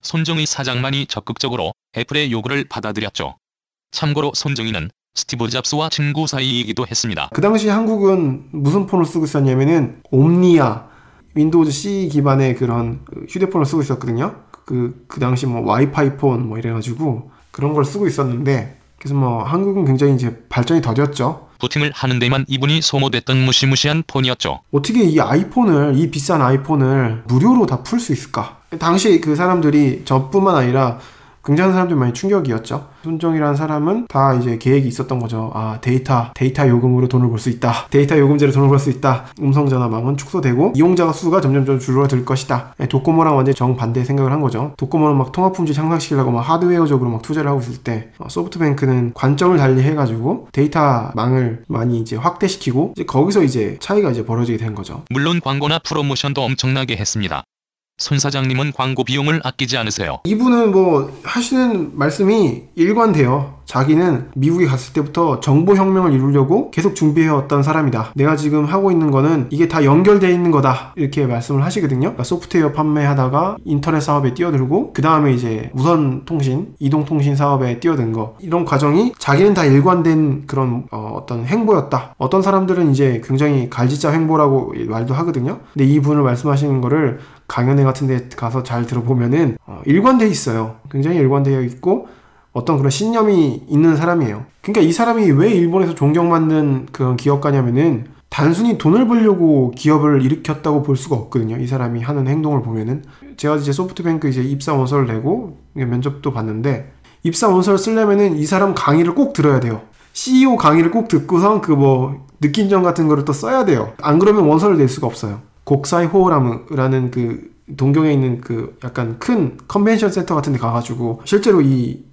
손정의 사장만이 적극적으로 애플의 요구를 받아들였죠. 참고로 손정의는 스티브 잡스와 친구 사이이기도 했습니다. 그 당시 한국은 무슨 폰을 쓰고 있었냐면은 옴니아, 윈도우즈 C 기반의 그런 휴대폰을 쓰고 있었거든요. 그 당시 뭐 와이파이 폰 뭐 이래가지고 그런 걸 쓰고 있었는데 그래서 뭐 한국은 굉장히 이제 발전이 더뎠죠. 부팅을 하는 데만 이분이 소모됐던 무시무시한 폰이었죠. 어떻게 이 비싼 아이폰을 무료로 다 풀 수 있을까? 당시 그 사람들이 저뿐만 아니라 굉장한 사람들이 많이 충격이었죠. 손정이라는 사람은 다 이제 계획이 있었던 거죠. 데이터 요금으로 돈을 벌 수 있다. 데이터 요금제로 돈을 벌 수 있다. 음성전화망은 축소되고 이용자가 수가 점점 줄어들 것이다. 도코모랑 완전히 정반대의 생각을 한 거죠. 도코모는 막 통합품질 향상시키려고 막 하드웨어적으로 막 투자를 하고 있을 때 소프트뱅크는 관점을 달리 해가지고 데이터망을 많이 이제 확대시키고 이제 거기서 이제 차이가 이제 벌어지게 된 거죠. 물론 광고나 프로모션도 엄청나게 했습니다. 손 사장님은 광고 비용을 아끼지 않으세요. 이분은 뭐 하시는 말씀이 일관돼요. 자기는 미국에 갔을 때부터 정보혁명을 이루려고 계속 준비해왔던 사람이다. 내가 지금 하고 있는 거는 이게 다 연결되어 있는 거다. 이렇게 말씀을 하시거든요. 그러니까 소프트웨어 판매하다가 인터넷 사업에 뛰어들고 그 다음에 이제 무선 통신, 이동통신 사업에 뛰어든 거. 이런 과정이 자기는 다 일관된 그런 어떤 행보였다. 어떤 사람들은 이제 굉장히 갈지자 행보라고 말도 하거든요. 근데 이분을 말씀하시는 거를 강연회 같은 데 가서 잘 들어보면은 일관되어 있어요. 굉장히 일관되어 있고 어떤 그런 신념이 있는 사람이에요. 그러니까 이 사람이 왜 일본에서 존경받는 그런 기업가냐면은 단순히 돈을 벌려고 기업을 일으켰다고 볼 수가 없거든요. 이 사람이 하는 행동을 보면은 제가 이제 소프트뱅크 이제 입사 원서를 내고 면접도 봤는데 입사 원서를 쓰려면은 이 사람 강의를 꼭 들어야 돼요. CEO 강의를 꼭 듣고선 그 뭐 느낀점 같은 거를 또 써야 돼요. 안 그러면 원서를 낼 수가 없어요. 곡사이 호오라무라는 그 동경에 있는 그 약간 큰 컨벤션 센터 같은 데 가가지고 실제로 이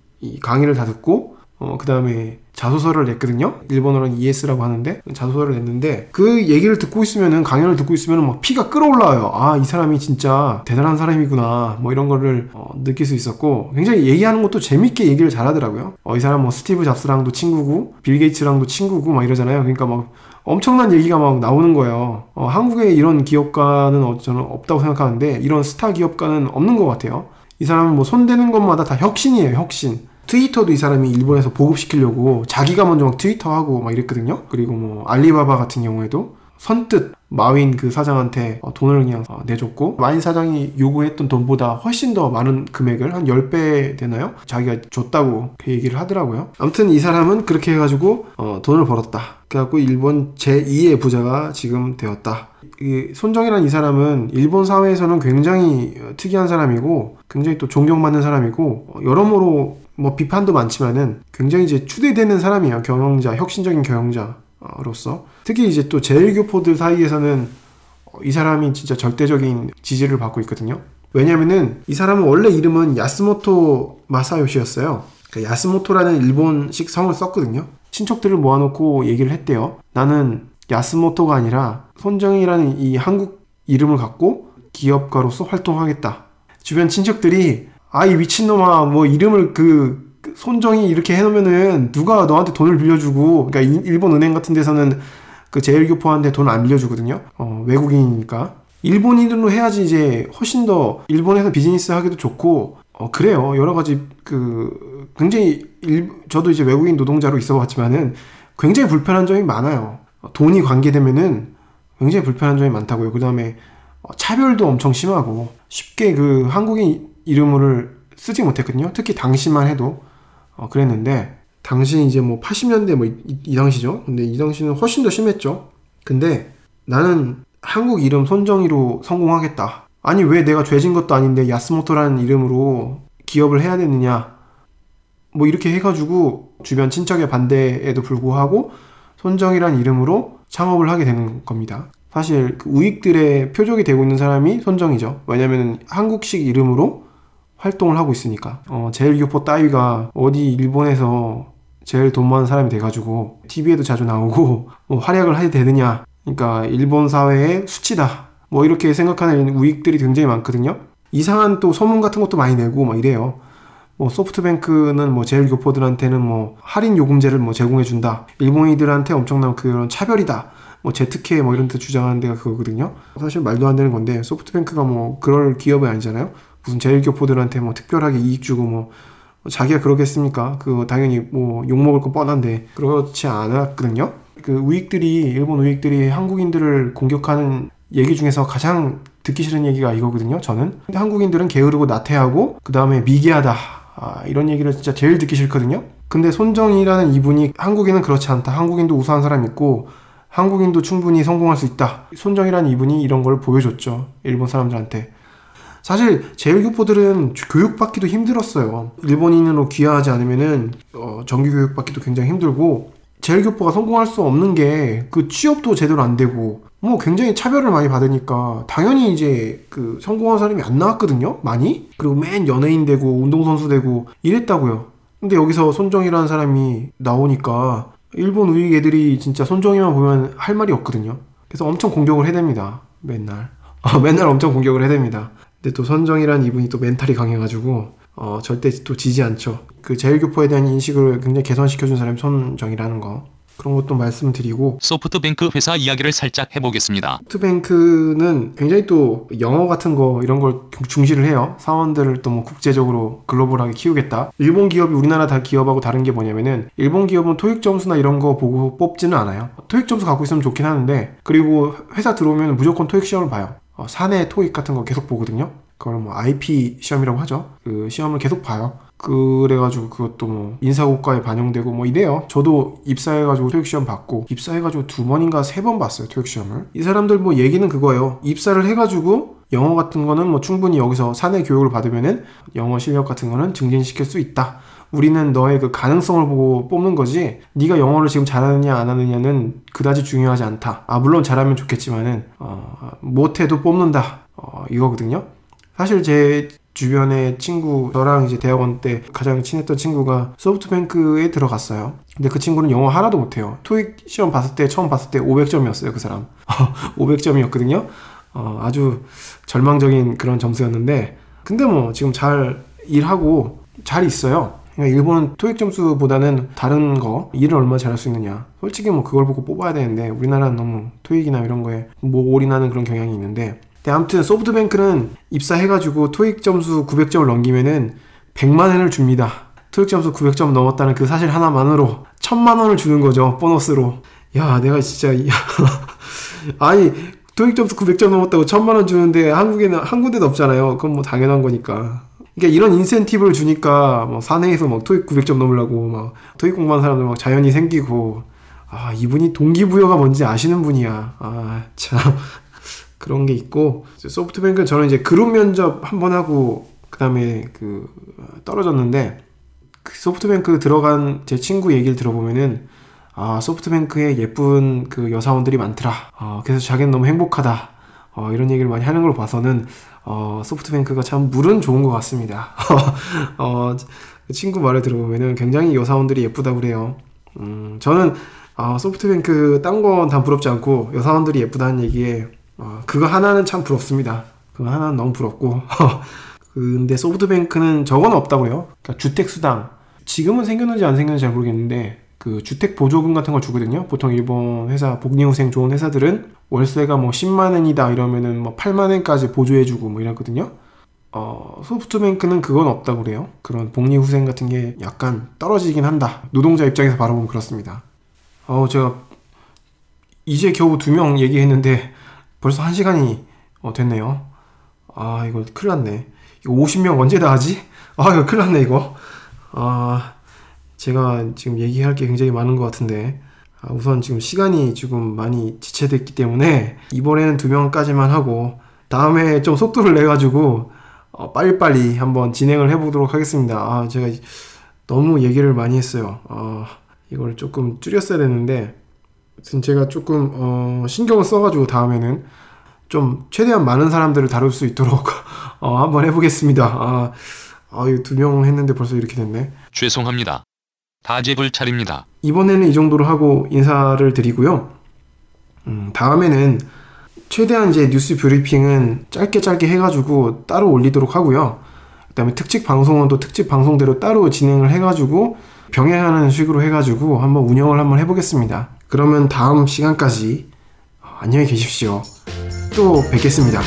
강의를 다 듣고 그 다음에 자소서를 냈거든요. 일본어로는 ES라고 하는데 자소서를 냈는데 그 얘기를 듣고 있으면은 강연을 듣고 있으면은 막 피가 끓어올라요. 이 사람이 진짜 대단한 사람이구나 뭐 이런 거를 느낄 수 있었고 굉장히 얘기하는 것도 재밌게 얘기를 잘하더라고요. 이 사람 뭐 스티브 잡스랑도 친구고 빌 게이츠랑도 친구고 막 이러잖아요. 그러니까 막 엄청난 얘기가 막 나오는 거예요. 한국에 이런 기업가는 저는 없다고 생각하는데 이런 스타 기업가는 없는 것 같아요. 이 사람은 뭐 손대는 것마다 다 혁신이에요. 혁신. 트위터도 이 사람이 일본에서 보급시키려고 자기가 먼저 막 트위터하고 막 이랬거든요. 그리고 뭐 알리바바 같은 경우에도 선뜻 마윈 그 사장한테 돈을 그냥 내줬고, 마윈 사장이 요구했던 돈보다 훨씬 더 많은 금액을 한 10배 되나요? 자기가 줬다고 그 얘기를 하더라고요. 아무튼 이 사람은 그렇게 해가지고 돈을 벌었다. 그래갖고 일본 제2의 부자가 지금 되었다. 이 손정이라는 이 사람은 일본 사회에서는 굉장히 특이한 사람이고 굉장히 또 존경받는 사람이고 여러모로 뭐 비판도 많지만은 굉장히 이제 추대되는 사람이에요. 경영자, 혁신적인 경영자로서. 특히 이제 또 제일교포들 사이에서는 이 사람이 진짜 절대적인 지지를 받고 있거든요. 왜냐면은 이 사람은 원래 이름은 야스모토 마사요시였어요. 그러니까 야스모토라는 일본식 성을 썼거든요. 친척들을 모아놓고 얘기를 했대요. 나는 야스모토가 아니라 손정이라는 이 한국 이름을 갖고 기업가로서 활동하겠다. 주변 친척들이 아, 이 미친놈아, 뭐 이름을 그 손정이 이렇게 해놓으면은 누가 너한테 돈을 빌려주고, 그러니까 일본 은행 같은 데서는 그 제일교포한테 돈 안 빌려주거든요. 외국인이니까 일본인으로 해야지 이제 훨씬 더 일본에서 비즈니스 하기도 좋고 그래요. 여러 가지 그 굉장히 저도 이제 외국인 노동자로 있어봤지만은 굉장히 불편한 점이 많아요. 돈이 관계되면은 굉장히 불편한 점이 많다고요. 그 다음에 차별도 엄청 심하고 쉽게 그 한국인 이름을 쓰지 못했거든요. 특히 당시만 해도 그랬는데 당시 이제 뭐 80년대 뭐 이 당시죠. 근데 이 당시는 훨씬 더 심했죠. 근데 나는 한국 이름 손정이로 성공하겠다. 아니 왜 내가 죄진 것도 아닌데 야스모토라는 이름으로 기업을 해야 되느냐. 뭐 이렇게 해가지고 주변 친척의 반대에도 불구하고 손정이라는 이름으로 창업을 하게 되는 겁니다. 사실 그 우익들의 표적이 되고 있는 사람이 손정이죠. 왜냐면 한국식 이름으로 활동을 하고 있으니까. 제일교포 따위가 어디 일본에서 제일 돈 많은 사람이 돼가지고 TV에도 자주 나오고 뭐 활약을 해야 되느냐. 그러니까 일본 사회의 수치다. 뭐 이렇게 생각하는 우익들이 굉장히 많거든요. 이상한 또 소문 같은 것도 많이 내고 막 이래요. 뭐 소프트뱅크는 뭐 제일교포들한테는 뭐 할인 요금제를 뭐 제공해준다. 일본인들한테 엄청난 그런 차별이다. 뭐 재특혜 뭐 이런 데 주장하는 데가 그거거든요. 사실 말도 안 되는 건데 소프트뱅크가 뭐 그럴 기업이 아니잖아요. 무슨 제일교포들한테 뭐 특별하게 이익 주고 뭐 자기가 그러겠습니까? 그거 당연히 뭐 욕먹을 거 뻔한데 그렇지 않았거든요. 그 우익들이 일본 우익들이 한국인들을 공격하는 얘기 중에서 가장 듣기 싫은 얘기가 이거거든요. 저는 근데 한국인들은 게으르고 나태하고 그 다음에 미개하다. 이런 얘기를 진짜 제일 듣기 싫거든요. 근데 손정이라는 이분이 한국인은 그렇지 않다. 한국인도 우수한 사람 있고 한국인도 충분히 성공할 수 있다. 손정이라는 이분이 이런 걸 보여줬죠. 일본 사람들한테. 사실 제일교포들은 교육받기도 힘들었어요. 일본인으로 귀화하지 않으면은 정규교육받기도 굉장히 힘들고 제일교포가 성공할 수 없는 게 그 취업도 제대로 안 되고 뭐 굉장히 차별을 많이 받으니까 당연히 이제 그 성공한 사람이 안 나왔거든요. 많이. 그리고 맨 연예인 되고 운동선수 되고 이랬다고요. 근데 여기서 손정이라는 사람이 나오니까 일본 우익 애들이 진짜 손정이만 보면 할 말이 없거든요. 그래서 엄청 공격을 해댑니다. 맨날 엄청 공격을 해댑니다. 근데 또 손정이라는 이분이 또 멘탈이 강해가지고 절대 또 지지 않죠. 그 제일교포에 대한 인식을 굉장히 개선시켜준 사람이 손정이라는 거, 그런 것도 말씀드리고 소프트뱅크 회사 이야기를 살짝 해보겠습니다. 소프트뱅크는 굉장히 또 영어 같은 거 이런 걸 중시를 해요. 사원들을 또 뭐 국제적으로 글로벌하게 키우겠다. 일본 기업이 우리나라 다 기업하고 다른 게 뭐냐면은 일본 기업은 토익 점수나 이런 거 보고 뽑지는 않아요. 토익 점수 갖고 있으면 좋긴 하는데 그리고 회사 들어오면 무조건 토익 시험을 봐요. 사내 토익 같은 거 계속 보거든요. 그걸 뭐 IP 시험이라고 하죠. 그 시험을 계속 봐요. 그래가지고 그것도 뭐 인사고과에 반영되고 뭐 이래요. 저도 입사해가지고 토익시험 받고 입사해가지고 2번인가 3번 봤어요. 토익시험을. 이 사람들 뭐 얘기는 그거예요. 입사를 해가지고 영어 같은 거는 뭐 충분히 여기서 사내 교육을 받으면은 영어 실력 같은 거는 증진시킬 수 있다. 우리는 너의 그 가능성을 보고 뽑는 거지 네가 영어를 지금 잘하느냐 안 하느냐는 그다지 중요하지 않다. 물론 잘하면 좋겠지만은 못해도 뽑는다. 이거거든요. 사실 제 주변의 친구, 저랑 이제 대학원 때 가장 친했던 친구가 소프트뱅크에 들어갔어요. 근데 그 친구는 영어 하나도 못해요. 토익 시험 봤을 때, 처음 봤을 때 500점이었어요, 그 사람. 500점이었거든요. 아주 절망적인 그런 점수였는데, 근데 뭐 지금 잘 일하고 잘 있어요. 그러니까 일본은 토익 점수보다는 다른 거, 일을 얼마나 잘할 수 있느냐. 솔직히 뭐 그걸 보고 뽑아야 되는데, 우리나라는 너무 토익이나 이런 거에 올인하는 그런 경향이 있는데, 아무튼 소프트뱅크는 입사해가지고 토익 점수 900점을 넘기면은 100만 엔을 줍니다. 토익 점수 900점 넘었다는 그 사실 하나만으로 1000만 원을 주는 거죠. 보너스로. 야, 내가 진짜 아니 토익 점수 900점 넘었다고 1000만 원 주는데 한국에는 한 군데도 없잖아요. 그건 뭐 당연한 거니까. 그러니까 이런 인센티브를 주니까 뭐 사내에서 막 토익 900점 넘으려고 막 토익 공부하는 사람들 막 자연히 생기고. 아, 이분이 동기부여가 뭔지 아시는 분이야. 아, 참. 그런 게 있고, 소프트뱅크는 저는 이제 그룹 면접 한 번 하고 그다음에 그 떨어졌는데, 그 소프트뱅크 들어간 제 친구 얘기를 들어보면은, 아, 소프트뱅크에 예쁜 그 여사원들이 많더라. 그래서 자기는 너무 행복하다. 이런 얘기를 많이 하는 걸 봐서는 소프트뱅크가 참 물은 좋은 것 같습니다. 그 친구 말을 들어보면은 굉장히 여사원들이 예쁘다고 그래요. 저는 소프트뱅크 딴 건 다 부럽지 않고 여사원들이 예쁘다는 얘기에 그거 하나는 참 부럽습니다. 그거 하나는 너무 부럽고. 근데 소프트뱅크는 저건 없다고요. 그러니까 주택수당, 지금은 생겼는지 안 생겼는지 잘 모르겠는데 그 주택 보조금 같은 걸 주거든요. 보통 일본 회사, 복리후생 좋은 회사들은 월세가 뭐 10만 엔이다 이러면은 뭐 8만 엔까지 보조해주고 뭐 이랬거든요. 소프트뱅크는 그건 없다고 그래요. 그런 복리후생 같은 게 약간 떨어지긴 한다. 노동자 입장에서 바라보면 그렇습니다. 제가 이제 겨우 2명 얘기했는데 벌써 1시간이 됐네요. 아, 이거 큰일 났네. 이거 50명 언제 다 하지? 아, 이거 큰일 났네, 이거. 아, 제가 지금 얘기할 게 굉장히 많은 것 같은데, 우선 지금 시간이 지금 많이 지체됐기 때문에 이번에는 2명까지만 하고 다음에 좀 속도를 내가지고 빨리빨리 한번 진행을 해보도록 하겠습니다. 아, 제가 너무 얘기를 많이 했어요. 이걸 조금 줄였어야 되는데, 제가 조금 신경을 써가지고 다음에는 좀 최대한 많은 사람들을 다룰 수 있도록 한번 해보겠습니다. 이거 2명 했는데 벌써 이렇게 됐네. 죄송합니다. 다제불 차립니다. 이번에는 이 정도로 하고 인사를 드리고요. 다음에는 최대한 이제 뉴스 브리핑은 짧게 해가지고 따로 올리도록 하고요. 그다음에 특집 방송은 또 특집 방송대로 따로 진행을 해가지고 병행하는 식으로 해가지고 한번 운영을 한번 해보겠습니다. 그러면 다음 시간까지 안녕히 계십시오. 또 뵙겠습니다.